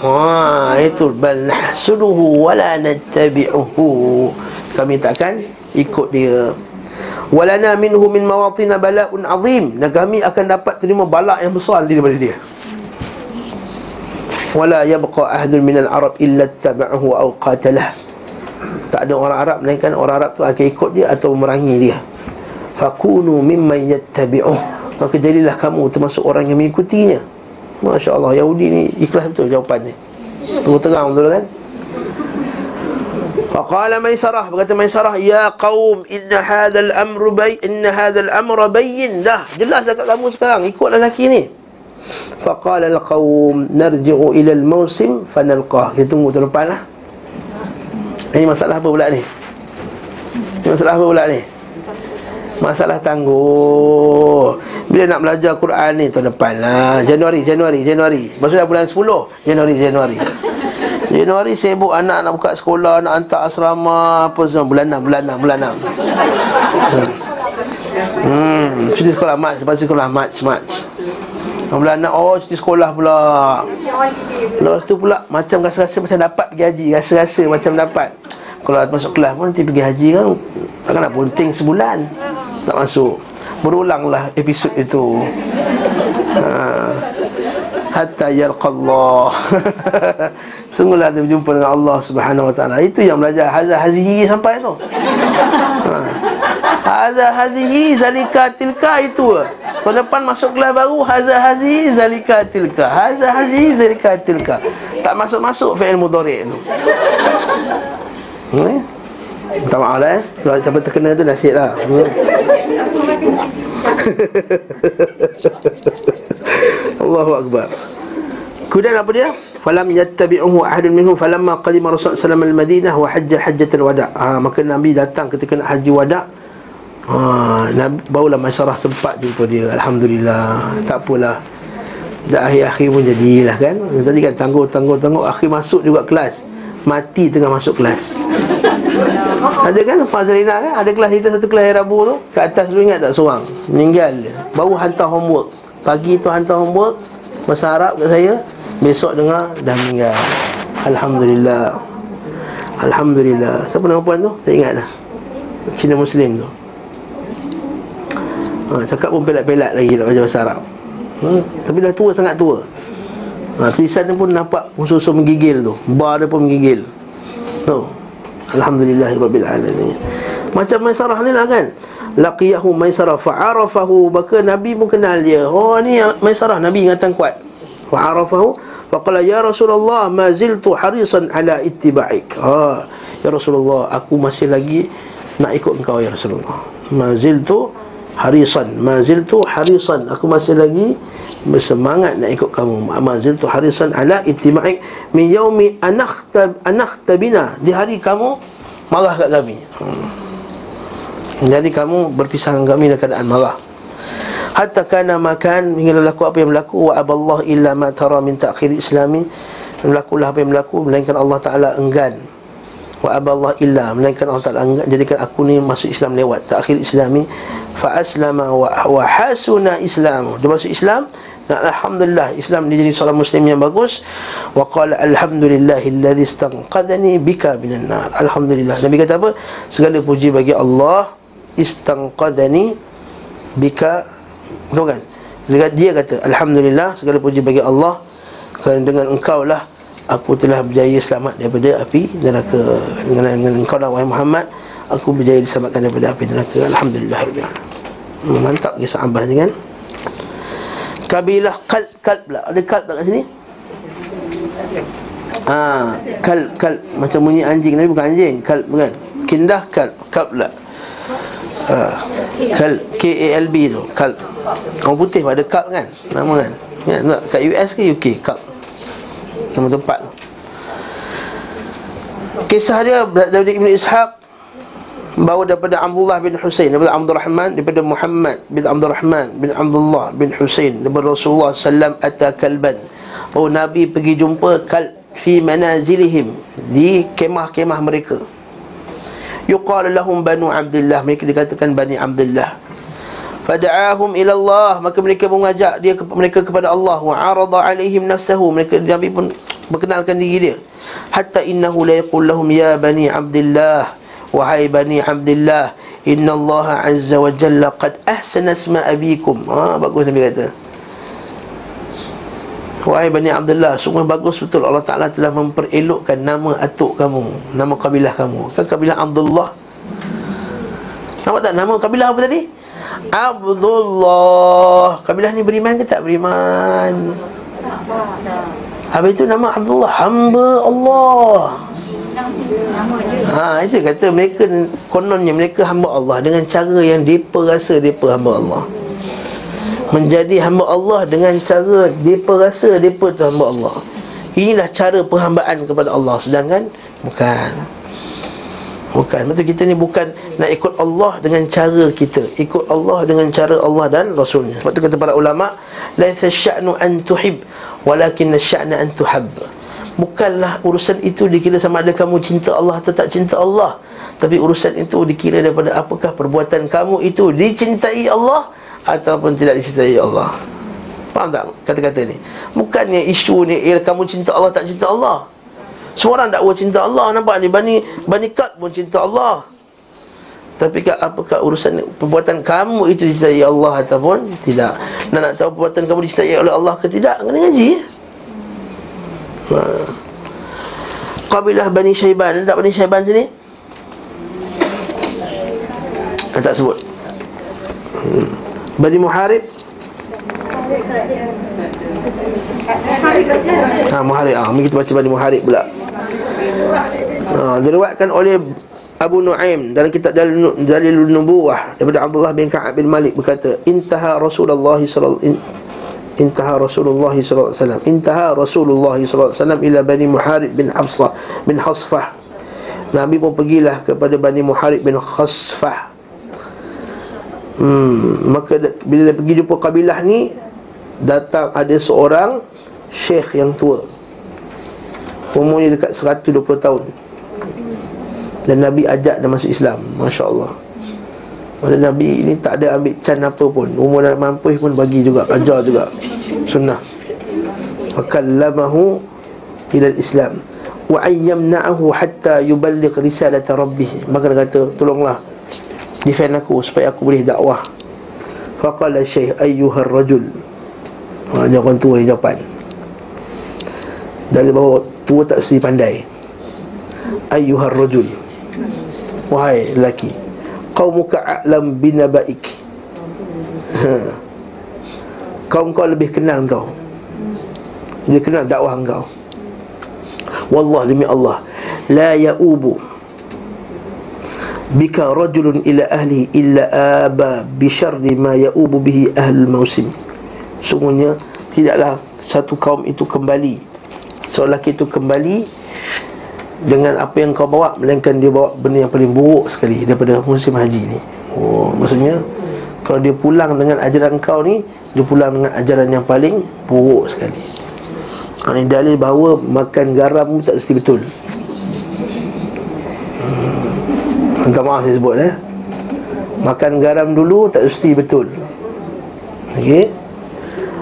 Itu bal nahsuduhu wala nattabi'uhu. Kami takkan ikut dia. Walana minhu min mawatina bala'un azim. Dan kami akan dapat terima balak yang besar daripada dia. Wala yabqa ahadun minal Arab illa taba'ahu aw qatalah. Tak ada orang Arab melainkan orang Arab tu akan ikut dia atau memerangi dia. Fakunu mimman yattabi'uh. Maka jadilah kamu termasuk orang yang mengikutinya. Masya Allah, Yahudi ni ikhlas betul jawapan ni. Terang betul kan? Faqala Maisarah, berkata Maisarah, ya qaum inna hadzal amru bayyin, inna hadzal amra bayyin. Dah jelas dekat kamu sekarang, ikutlah lelaki ni. Faqala alqaum narji'u ila almawsim fanalqah. Kita tunggu tahun depanlah. Ini masalah apa pula ni? Masalah tangguh. Bila nak belajar Quran ni tahun depanlah. Januari. Maksudnya bulan 10, Januari. Januari sibuk anak nak buka sekolah, nak hantar asrama, apa semua. Bulan 6. Cuti sekolah March. Bulan 6, oh cuti sekolah pula. Lepas tu pula macam rasa-rasa macam dapat pergi haji. Kalau masuk kelas pun nanti pergi haji kan, takkan nak bunting sebulan tak masuk. Berulanglah episod itu. Hatta yalqallah. Sungguhlah dia berjumpa dengan Allah Subhanahu Wa Ta'ala. Itu yang belajar hazihi sampai tu. Hazihi zalika tilka, itu. Tahun depan masuk kelas baru, hazihi zalika tilka. Tak masuk-masuk fi'il mudhari' tu. Minta maaf lah kalau siapa terkena tu nasib lah. Allahu akbar. Kemudian apa dia? Falam yattabi'uhu ahadun minhum falamma qadima Rasulullah sallallahu alaihi wasallam al-Madinah wa hajja hajjatul wada'. Maka Nabi datang ketika nak haji wada'. Barulah Masyarah sempat jumpa dia. Alhamdulillah. Tak apalah. Dah akhir-akhir pun jadilah kan. Tadi kan tangguh akhir masuk juga kelas. Mati tengah masuk kelas. Ada kan Fazlina kan? Ada kelas kita satu kelas hari Rabu tu. Kat atas dulu ingat tak seorang meninggal. Baru hantar homework. Pagi tu hantar homework bahasa Arab kat saya. Besok dengar dah meninggal. Alhamdulillah. Siapa nama puan tu? Tak ingat dah. Cina Muslim tu. Cakap pun pelat-pelat lagi nak baca bahasa Arab. Tapi dah tua, sangat tua. Tulisan dia pun nampak usus-usus menggigil tu. Bar dia pun menggigil tu. Alhamdulillahirabbil alamin. Macam Maisarah ni lah kan. Laqiyahu Maisarah fa'arafahu, maka Nabi pun kenal dia. Oh ni Maisarah, Nabi ingatan kuat. Fa'arafahu faqala ya Rasulullah ma ziltu harisan ala ittiba'ik. Ya Rasulullah, aku masih lagi nak ikut engkau ya Rasulullah. Ma ziltu harisan. Aku masih lagi bersemangat nak ikut kamu. Maziltu harisan ala ittima'ik min yaumi anakhtabina. Di hari kamu marah kat kami. Jadi kamu berpisah dengan kami dalam keadaan marah. Hatta kana makan, hingga berlaku apa yang berlaku. Wa aballahu illa ma tara min ta'khir islami. Berlakulah apa yang berlaku, melainkan Allah Ta'ala enggan. Wa aballahu illa, melainkan Allah Ta'ala enggan jadikan aku ni masuk Islam lewat ta'khir islami. Fa aslama wa hasuna islamu. Dia masuk Islam. Alhamdulillah, Islam dia jadi seorang Muslim yang bagus. Wa qala alhamdulillahilladzi istanqadhani bika minan nar. Alhamdulillah, Nabi kata apa? Segala puji bagi Allah istanqadhani bika. Bukan, dia kata alhamdulillah, segala puji bagi Allah kerana dengan engkau lah aku telah berjaya selamat daripada api neraka. Dengan engkau lah wahai Muhammad, aku berjaya diselamatkan daripada api neraka. Alhamdulillah. Mantap kisah Abbas ni kan. Kabilah Kalb. Kalb pula, ada Kalb tak kat sini? Ah, Kalb, Kalb macam bunyi anjing tapi bukan anjing. Kalb bukan. Kindah Kalb, Kalb pula. Kalb, Kalb tu, Kalb. Orang putih pada Kalb kan nama kan. Ya, tak? Kat US ke UK, Kalb nama tempat tu. Kisah dia dari Ibn Ishaq bahawa daripada Abdullah bin Hussein, daripada Abdul Rahman, daripada Muhammad bin Abdul Rahman bin Abdullah bin Hussein, daripada Rasulullah sallallahu alaihi wasallam, ata kalban. Oh, Nabi pergi jumpa kalb fi manazilihim, di kemah-kemah mereka. Yuqalu lahum Banu Abdullah, mereka dikatakan Bani Abdullah. Fada'ahum ila Allah, maka mereka mengajak dia mereka kepada Allah. Wa arada alaihim nafsahu, mereka Nabi pun perkenalkan diri dia. Hatta innahu la yaqul lahum ya Bani Abdullah, wahai Bani Abdullah, inna Allah azza wa jalla qad ahsana asma abikum. Ha, bagus Nabi kata, wahai Bani Abdullah, sungguh bagus betul Allah Ta'ala telah memperelokkan nama atuk kamu, nama kabilah kamu. Kan kabilah Abdullah. Nampak tak nama kabilah apa tadi? Abdullah. Kabilah ni beriman ke tak beriman? Habis tu nama Abdullah, hamba Allah. Ha, itu kata mereka kononnya mereka hamba Allah dengan cara yang depa rasa depa hamba Allah. Menjadi hamba Allah dengan cara depa rasa depa tu hamba Allah. Inilah cara penghambaan kepada Allah, sedangkan bukan. Bukan, betul kita ni bukan nak ikut Allah dengan cara kita, ikut Allah dengan cara Allah dan Rasulnya. Sebab tu kata para ulama, laisa sya'nu an tuhib walakin sya'na an tuhab. Bukanlah urusan itu dikira sama ada kamu cinta Allah atau tak cinta Allah, tapi urusan itu dikira daripada apakah perbuatan kamu itu dicintai Allah ataupun tidak dicintai Allah. Faham tak kata-kata ni? Bukannya isu ni kamu cinta Allah tak cinta Allah. Semua orang dakwa cinta Allah, nampak ni Bani Kat pun cinta Allah, tapi apakah urusan perbuatan kamu itu dicintai Allah ataupun tidak? Nak tahu perbuatan kamu dicintai oleh Allah ke tidak, kena ngaji. Ha. Kabilah Bani Syaiban. Ada tak Bani Syaiban sini? Tak sebut. Bani Muharib. Ha, Muharib. Ha, mari kita baca Bani Muharib pula. Ha, diriwayatkan oleh Abu Nuaim dalam kitab Dalilun Nubuwah daripada Abdullah bin Ka'ab bin Malik berkata, intaha Rasulullah sallallahu alaihi wasallam, intaha Rasulullah sallallahu alaihi wasallam, intaha Rasulullah sallallahu alaihi wasallam ila Bani Muharib bin Hafsah bin Khasfah. Nabi pun pergilah kepada Bani Muharib bin Khasfah. Maka bila dia pergi jumpa kabilah ni, datang ada seorang syekh yang tua, umurnya dekat 120 tahun, dan Nabi ajak dia masuk Islam. Masya-Allah. Maksudnya Nabi ni tak ada ambil can apa pun, umur nak mampus pun bagi juga, ajar juga sunnah. Fakallamahu ilal Islam wa ayyamna'ahu hatta yuballigh risalata rabbih. Maka dia kata, tolonglah defend aku supaya aku boleh dakwah. Faqala syekh ayyuhar rajul. Dia orang tua yang jawapan, dari bawah tua tak mesti pandai. Ayyuhar rajul, wahai lelaki, qaumuka a'lam binabaik. Kaum kau lebih kenal kau, dia kenal dakwah kau. Wallah, demi Allah, la ya'ubu bika rajulun ila ahli illa aba bi syarri ma ya'ubu bihi ahlul mausim. Sungguhnya tidaklah satu kaum itu kembali, seorang lelaki itu kembali dengan apa yang kau bawa, melainkan dia bawa benda yang paling buruk sekali daripada musim haji ni. Oh, maksudnya kalau dia pulang dengan ajaran kau ni, dia pulang dengan ajaran yang paling buruk sekali. Ini dalil bahawa makan garam pun tak mesti betul. Minta maaf saya sebut eh? Makan garam dulu tak mesti betul. Okey.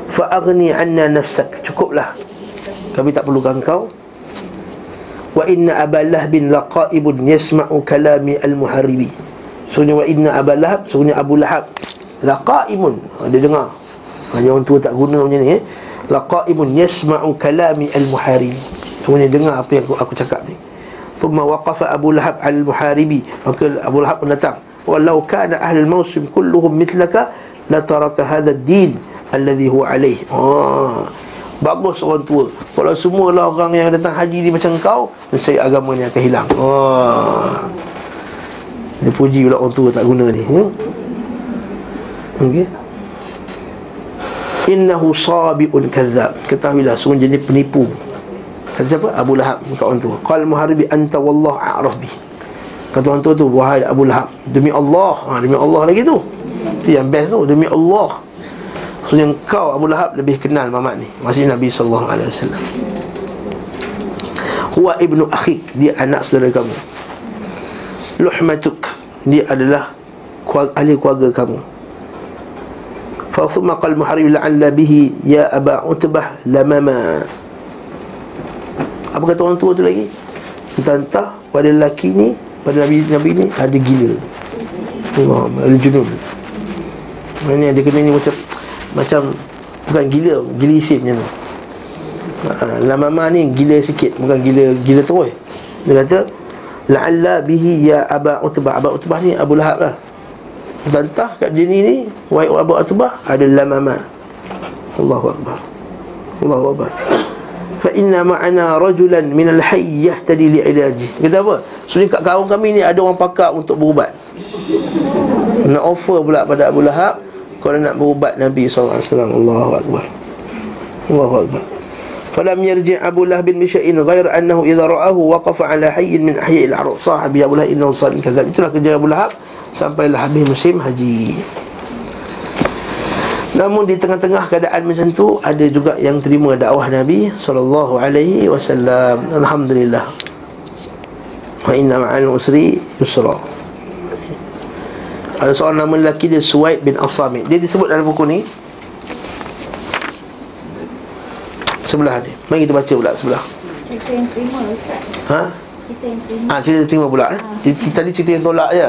Fa'aghni anna nafsak, cukuplah, kami tak perlukan kau. Wa inna Abu Lahab laqaibun yasma'u kalami al-muharibi. Sungguhnya wa inna Abu Lahab, sungguhnya Abu Lahab laqaibun, dia dengar. Hanya orang tua tak guna macam ni. Laqaibun yasma'u kalami al-muharibi. Kemudian dengar apa yang aku cakap ni. Thumma waqafa Abu Lahab al-Muharibi. Maka Abu Lahab pun datang. Walau kana ahlul mawsim kulluhum mithlaka la taraka hadha ad-din alladhi huwa alayh. Oh, bagus orang tua. Kalau semualah orang yang datang haji ni macam kau, mesti agama ni akan hilang. Oh, dia puji pula orang tua tak guna ni. Okey. Innahu sabiun kadzab. Ketahuilah sungguh jenis penipu. Kata siapa? Abu Lahab kawan tua. Qal muharibi anta wallahu a'raf bi. Kata orang tua tu, wahai Abu Lahab, demi Allah, demi Allah lagi tu. Itu yang best tu, demi Allah. Maksudnya kau Abu Lahab lebih kenal mamat ni. Maksudnya Nabi SAW. Huwa ibnu akhik, dia anak saudara kamu. Luhmatuk, dia adalah ahli keluarga kamu. Fa thumma qal muharib la'alla bihi ya Aba Utbah lamama. Apa kata orang tua tu lagi? Entah-entah pada lelaki ni, pada Nabi ni ada gila. Memang ada junun. Mana dia kena ni macam bukan gila, gila isip macam tu. La mama ni gila sikit, bukan gila terus. Dia kata la'alla bihi ya Aba Utbah. Aba Utbah ni Abu Lahab lah. Entah kat dia ni wahai Abu Utbah ada la mama. Allahu akbar. Allahu akbar. Fa inna ma'ana rajulan min al-hayy yahtadi li ilaji. Kata apa? Sebenarnya kat kaum kami ni ada orang pakar untuk berubat. Nak offer pula pada Abu Lahab kalau nak berubat Nabi sallallahu alaihi wasallam. Allahu akbar. Allahu akbar. Falam yarji' Abu Lahab bin Misha'in ghair annahu idza ra'ahu waqafa ala hayy min ahya' al-arab sahibi Abu Lahab innahu salih kadza. Itulah kerja Abu Lahab sampailah habis musim haji. Namun di tengah-tengah keadaan macam tu, ada juga yang terima dakwah Nabi SAW. Alhamdulillah. Wa inna ma'al usri yusra. Ada seorang nama lelaki dia Suwaid bin As-Samit. Dia disebut dalam buku ni sebelah ni. Mari kita baca pula sebelah. Cerita yang terima, Ustaz. Ha? Cerita yang terima. Ha, cerita yang terima pula. Tadi cerita yang tolak je.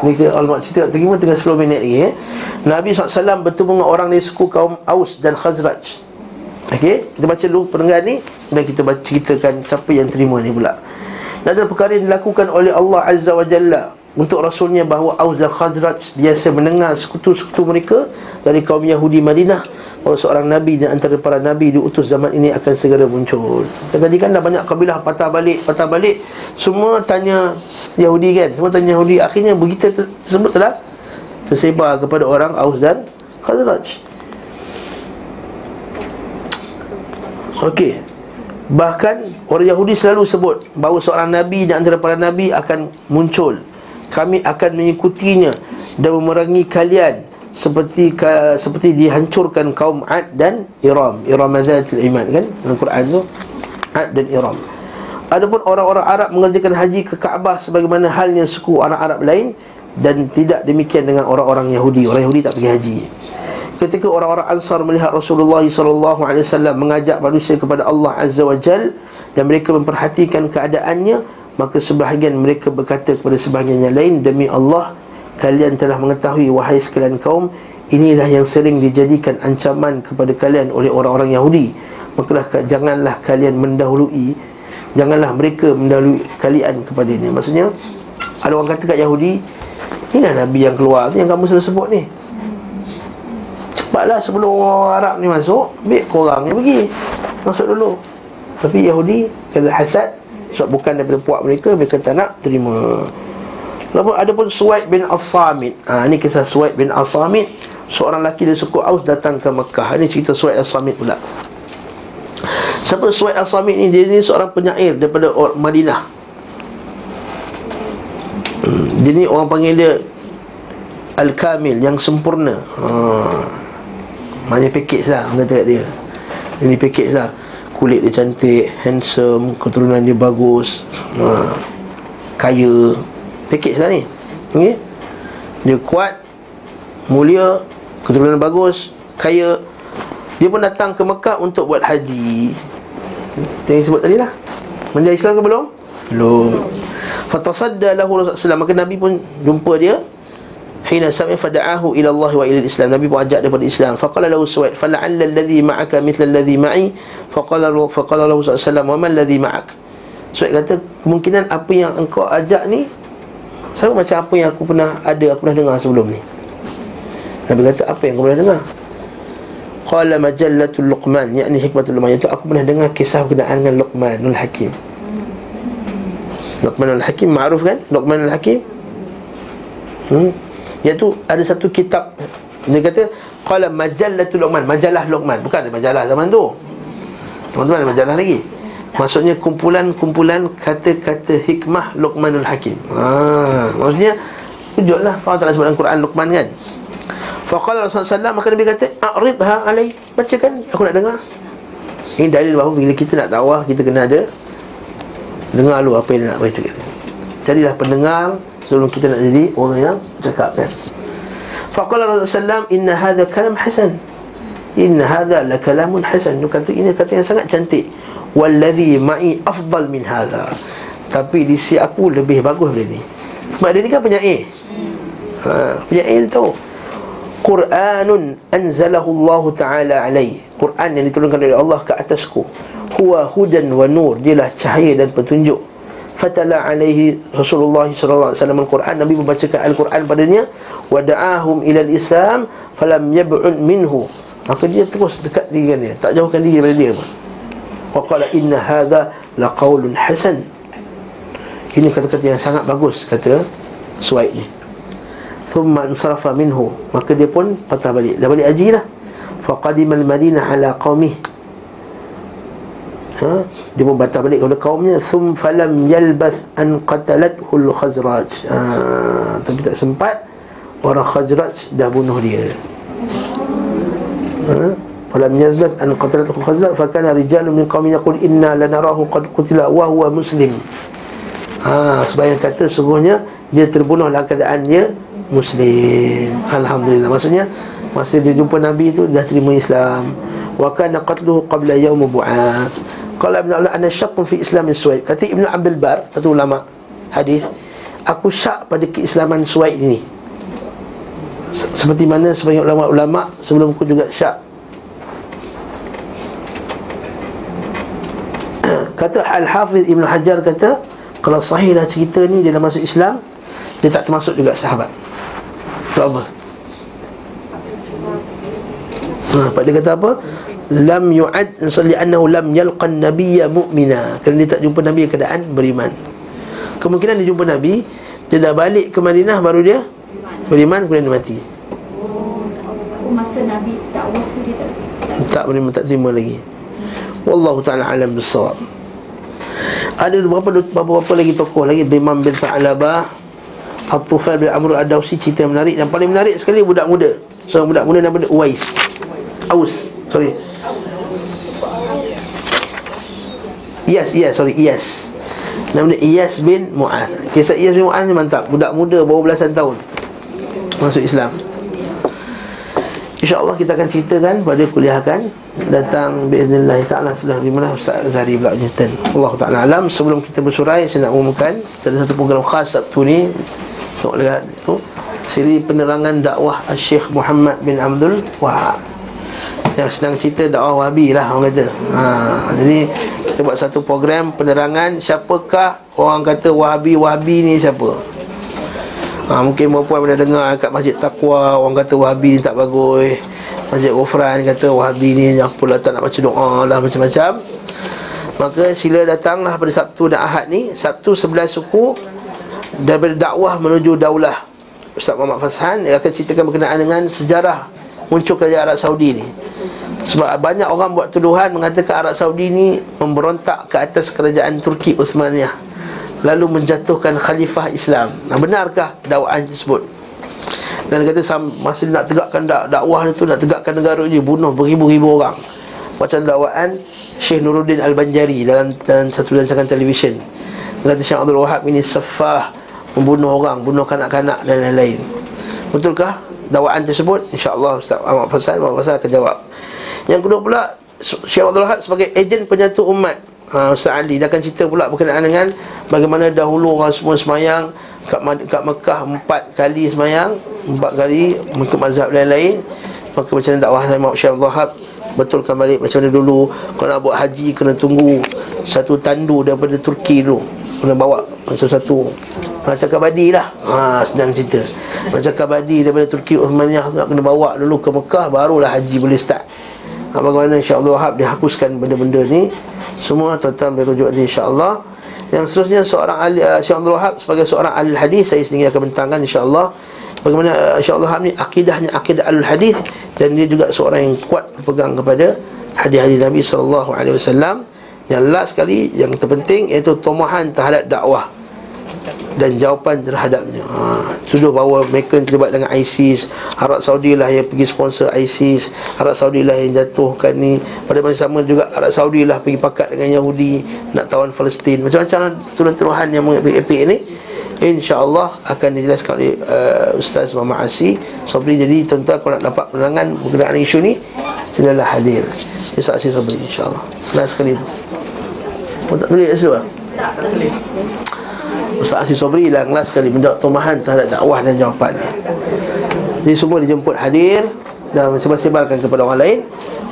Ni kita alamat cerita nak terima tengah 10 minit lagi. Nabi SAW bertemu dengan orang dari suku kaum Aus dan Khazraj. Okey, kita baca dulu perenggan ni dan kita ceritakan siapa yang terima ni pula. Nazar perkara yang dilakukan oleh Allah Azza wa Jalla untuk Rasulnya bahawa Aus dan Khazraj biasa mendengar sekutu-sekutu mereka dari kaum Yahudi Madinah bahawa seorang Nabi dan antara para Nabi diutus zaman ini akan segera muncul. Tadi kan dah banyak kabilah patah balik. Semua tanya Yahudi kan. Akhirnya berita tersebut telah tersebar kepada orang Aus dan Khazraj. Okey. Bahkan orang Yahudi selalu sebut bahawa seorang Nabi dan antara para Nabi akan muncul. Kami akan mengikutinya dan memerangi kalian seperti dihancurkan kaum Ad dan Iram. Iram Zatul Iman kan Al-Quran tu, Ad dan Iram. Adapun orang-orang Arab mengerjakan haji ke Kaabah sebagaimana halnya suku Arab lain, dan tidak demikian dengan orang-orang Yahudi. Orang Yahudi tak pergi haji. Ketika orang-orang Ansar melihat Rasulullah SAW mengajak manusia kepada Allah Azza wa Jal dan mereka memperhatikan keadaannya, maka sebahagian mereka berkata kepada sebahagian yang lain, demi Allah, kalian telah mengetahui wahai sekalian kaum, inilah yang sering dijadikan ancaman kepada kalian oleh orang-orang Yahudi. Maka janganlah kalian mendahului, janganlah mereka mendahului kalian kepadanya. Maksudnya, ada orang kata kat Yahudi, inilah Nabi yang keluar tu yang kamu selalu sebut ni. Cepatlah sebelum orang Arab ni masuk, baik korang ni pergi, masuk dulu. Tapi Yahudi kena hasad, sebab bukan daripada puak mereka, mereka tak nak terima. Lalu ada pun Suwaid bin As-Samit. Ini kisah Suwaid bin As-Samit. Seorang lelaki dari suku Aus datang ke Mekah. Ini cerita Suwaid As-Samit pula. Siapa Suwaid As-Samit ni? Dia ni seorang penyair daripada Madinah. Dia ni orang panggil dia Al-Kamil, yang sempurna. Maknanya package lah, orang kata kat dia. Ini package lah. Kulit dia cantik, handsome, keturunan dia bagus, kaya. Package lah ni, okay? Dia kuat, mulia, keturunan bagus, kaya. Dia pun datang ke Mekah untuk buat haji. Yang sebut tadi lah, menjadi Islam ke belum? Belum. Fatasadda lahu Rasulullah. Maka Nabi pun jumpa dia. Hina sami fada'ahu ila Allah wa ila al-Islam. Nabi pun ajak daripada Islam. Faqala lahu Suwaid, fala'alla alladhi ma'aka mithla alladhi ma'i. Faqala lahu sallam, wa man alladhi ma'ak. Suwaid kata, kemungkinan apa yang engkau ajak ni sama macam apa yang aku pernah ada, aku pernah dengar sebelum ni. Nabi kata, apa yang kau pernah dengar? Qala majallatul Luqman, yakni hikmatul Luqman. Itu aku pernah dengar kisah berkenaan dengan Luqmanul Hakim. Luqmanul Hakim ma'ruf kan? Luqmanul Hakim. Iaitu ada satu kitab, dia kata qala majallatul Luqman, majalah Luqman. Bukan ada majalah zaman tu. Teman-teman ada majalah lagi. Maksudnya kumpulan-kumpulan kata-kata hikmah Luqmanul Hakim. Ha, maksudnya tunjuklah Allah Taala sebut dalam Quran Luqman kan. Faqala Rasulullah, maka Nabi kata a'ridha alai, bacakan, aku nak dengar. Ini dalil bahawa bila kita nak dakwah, kita kena ada dengar dulu apa yang nak baca kita. Jadilah pendengar sebelum kita nak jadi orang yang cakap kan. Faqala Rasulullah, inna hadha kalam hasan, inna hadha la kalamun hasan. Kata ini kata yang sangat cantik. Wallazi ma'i afdal min hadha, tapi di sisi aku lebih bagus daripada ni. Sebab dia ni kan penyair. Penyair dia tahu Quranun anzalahu Allah Ta'ala alai, Quran yang diturunkan oleh Allah ke atasku. Huwa hudan wa nur, dialah cahaya dan petunjuk. Fatala alaihi Rasulullah sallallahu alaihi wasallam al-Quran, Nabi membacakan al-Quran padanya. Wa da'ahum ila al-Islam falam yab'un minhu, maka dia terus dekat dirikan dia, tak jauhkan diri daripada dia. Waqala inna hadha la qaulun hasan, ini kata-kata yang sangat bagus, kata Suwaid ni. Thumma ansarafa minhu, maka dia pun patah balik, dah balik haji lah. Faqadima al-Madinah ala qaumih, dia pun patah balik kepada kaumnya. Thum falam yalbath an qatalathu al-Khazraj, tapi tak sempat orang Khazraj dah bunuh dia. Falam yazbat an qatalahu Khazraj fa kana rijalun min qaumin yaqul inna lanarahu qad qutila wa huwa muslim. Ha, sebab yang kata sungguhnya dia terbunuh dalam keadaan dia muslim. Alhamdulillah. Maksudnya masa dia jumpa Nabi tu dah terima Islam. Wa kana qatluhu qabla yaum bu'ath. Qala Ibn Abdullah, ana syakkun fi Islam Suwaid. Kata Ibn Abdul Bar, satu ulama hadis, aku syak pada keislaman Suwaid ini. Seperti mana sebagai ulama-ulama sebelumku juga syak. Kata Al-Hafiz Ibn Hajar kata, kalau sahihlah cerita ni dia dah masuk Islam, dia tak termasuk juga sahabat. Sebab apa? Pak dia kata apa? Lam yu'ad li annahu lam yalqan nabiyya mu'mina, kerana dia tak jumpa Nabi keadaan beriman. Kemungkinan dia jumpa Nabi, dia dah balik ke Madinah baru dia beriman, kemudian dia mati. Masa Nabi dakwah tu dia tak beriman, tak terima lagi. Wallahu ta'ala alam bissawab. Ada beberapa lagi tokoh lagi. Imam bin Ta'alabah, Al-Tufail bin Amr Ad-Dawsi, cerita yang menarik. Yang paling menarik sekali budak muda, seorang budak muda namanya Uwais Aus, sorry Iyas namanya Iyas bin Mu'an. Kisah Iyas bin Mu'an ni mantap. Budak muda baru belasan tahun masuk Islam. InsyaAllah kita akan ceritakan pada kuliah akan datang biiznillah ta'ala. Sudah dimana Ustaz Zahri pula punya turn. Allah ta'ala alam. Sebelum kita bersurai, saya nak umumkan ada satu program khas Sabtu ni. Tengok lihat tu, siri penerangan dakwah Syekh Muhammad bin Abdul Wahab, yang senang cerita dakwah Wahabi lah orang kata. Jadi kita buat satu program penerangan siapakah orang kata Wahabi ni siapa. Mungkin perempuan pernah dengar kat Masjid Taqwa, orang kata Wahabi ni tak bagus. Masjid Ghufran kata Wahabi ni yang pula tak nak baca doa lah, macam-macam. Maka sila datanglah pada Sabtu dan Ahad ni. Sabtu 11 suku daripada dakwah menuju daulah. Ustaz Muhammad Fashan akan ceritakan berkenaan dengan sejarah muncul kerajaan Arab Saudi ni. Sebab banyak orang buat tuduhan mengatakan Arab Saudi ni memberontak ke atas kerajaan Turki Uthmaniyah, lalu menjatuhkan khalifah Islam. Benarkah dakwaan tersebut? Dan dia kata masa dia nak tegakkan dakwah dia tu, nak tegakkan negara dia, bunuh beribu-ribu orang. Macam dakwaan Syekh Nuruddin Al-Banjari dalam satu rancangan televisyen. Dia kata Syekh Abdul Wahab ini safah, membunuh orang, bunuh kanak-kanak dan lain-lain. Betulkah dakwaan tersebut? InsyaAllah Ustaz Ahmad Fasal akan jawab. Yang kedua pula Syekh Abdul Wahab sebagai ejen penyatu umat. Ustaz Ali dia akan cerita pula berkenaan dengan bagaimana dahulu orang semua semayang, kat Mekah 4 kali semayang, 4 kali mengikut mazhab lain-lain. Maka macam mana dakwah Nabi Muhammad bin Abdul Wahab, betulkan balik macam mana dulu. Kalau nak buat haji kena tunggu satu tandu daripada Turki dulu, kena bawa satu-satu. Macam kabadi lah, sedang cerita. Macam kabadi daripada Turki Uthmaniyah nak kena bawa dulu ke Mekah, barulah haji boleh start. Bagaimana insya-Allah Wahab dihapuskan benda-benda ni semua, tuan-tuan boleh rujuk dia insya-Allah. Yang seterusnya seorang Syekh Abdul Wahab sebagai seorang ahli hadis, saya sendiri akan bentangkan insya-Allah bagaimana Syekh Abdul Wahab ni akidahnya akidah ahli hadis, dan dia juga seorang yang kuat berpegang kepada hadis-hadis Nabi sallallahu alaihi wasallam. Yang last sekali yang terpenting iaitu tomohan terhadap dakwah dan jawapan terhadapnya. Tuduh bahawa mereka yang terlibat dengan ISIS, Arab Saudi lah yang pergi sponsor ISIS, Arab Saudi lah yang jatuhkan ni. Pada masa sama juga Arab Saudi lah pergi pakat dengan Yahudi nak tawan Palestin. Macam-macam tuduhan-tuduhan yang mengepek-epek ni, insya-Allah akan dijelaskan oleh Ustaz Muhammad Asi Sobri. Jadi tuan-tuan kalau nak dapat penerangan berkenaan isu ni, silalah hadir di Saksi Sobri insya-Allah. Last sekali tu. Kau tak tulis esok? Tak tulis. Ustaz Asyik Sobri lah kelas sekali menjawab tomahan terhadap dakwah dan jawapannya. Jadi semua dijemput hadir dan sebar-sebarkan kepada orang lain.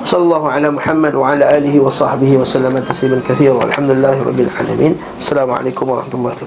Sallallahu ala Muhammad wa ala alihi wa sahbihi wa sallam tasliman katsiran. Alhamdulillahirabbil alamin. Assalamualaikum warahmatullahi wabarakatuh.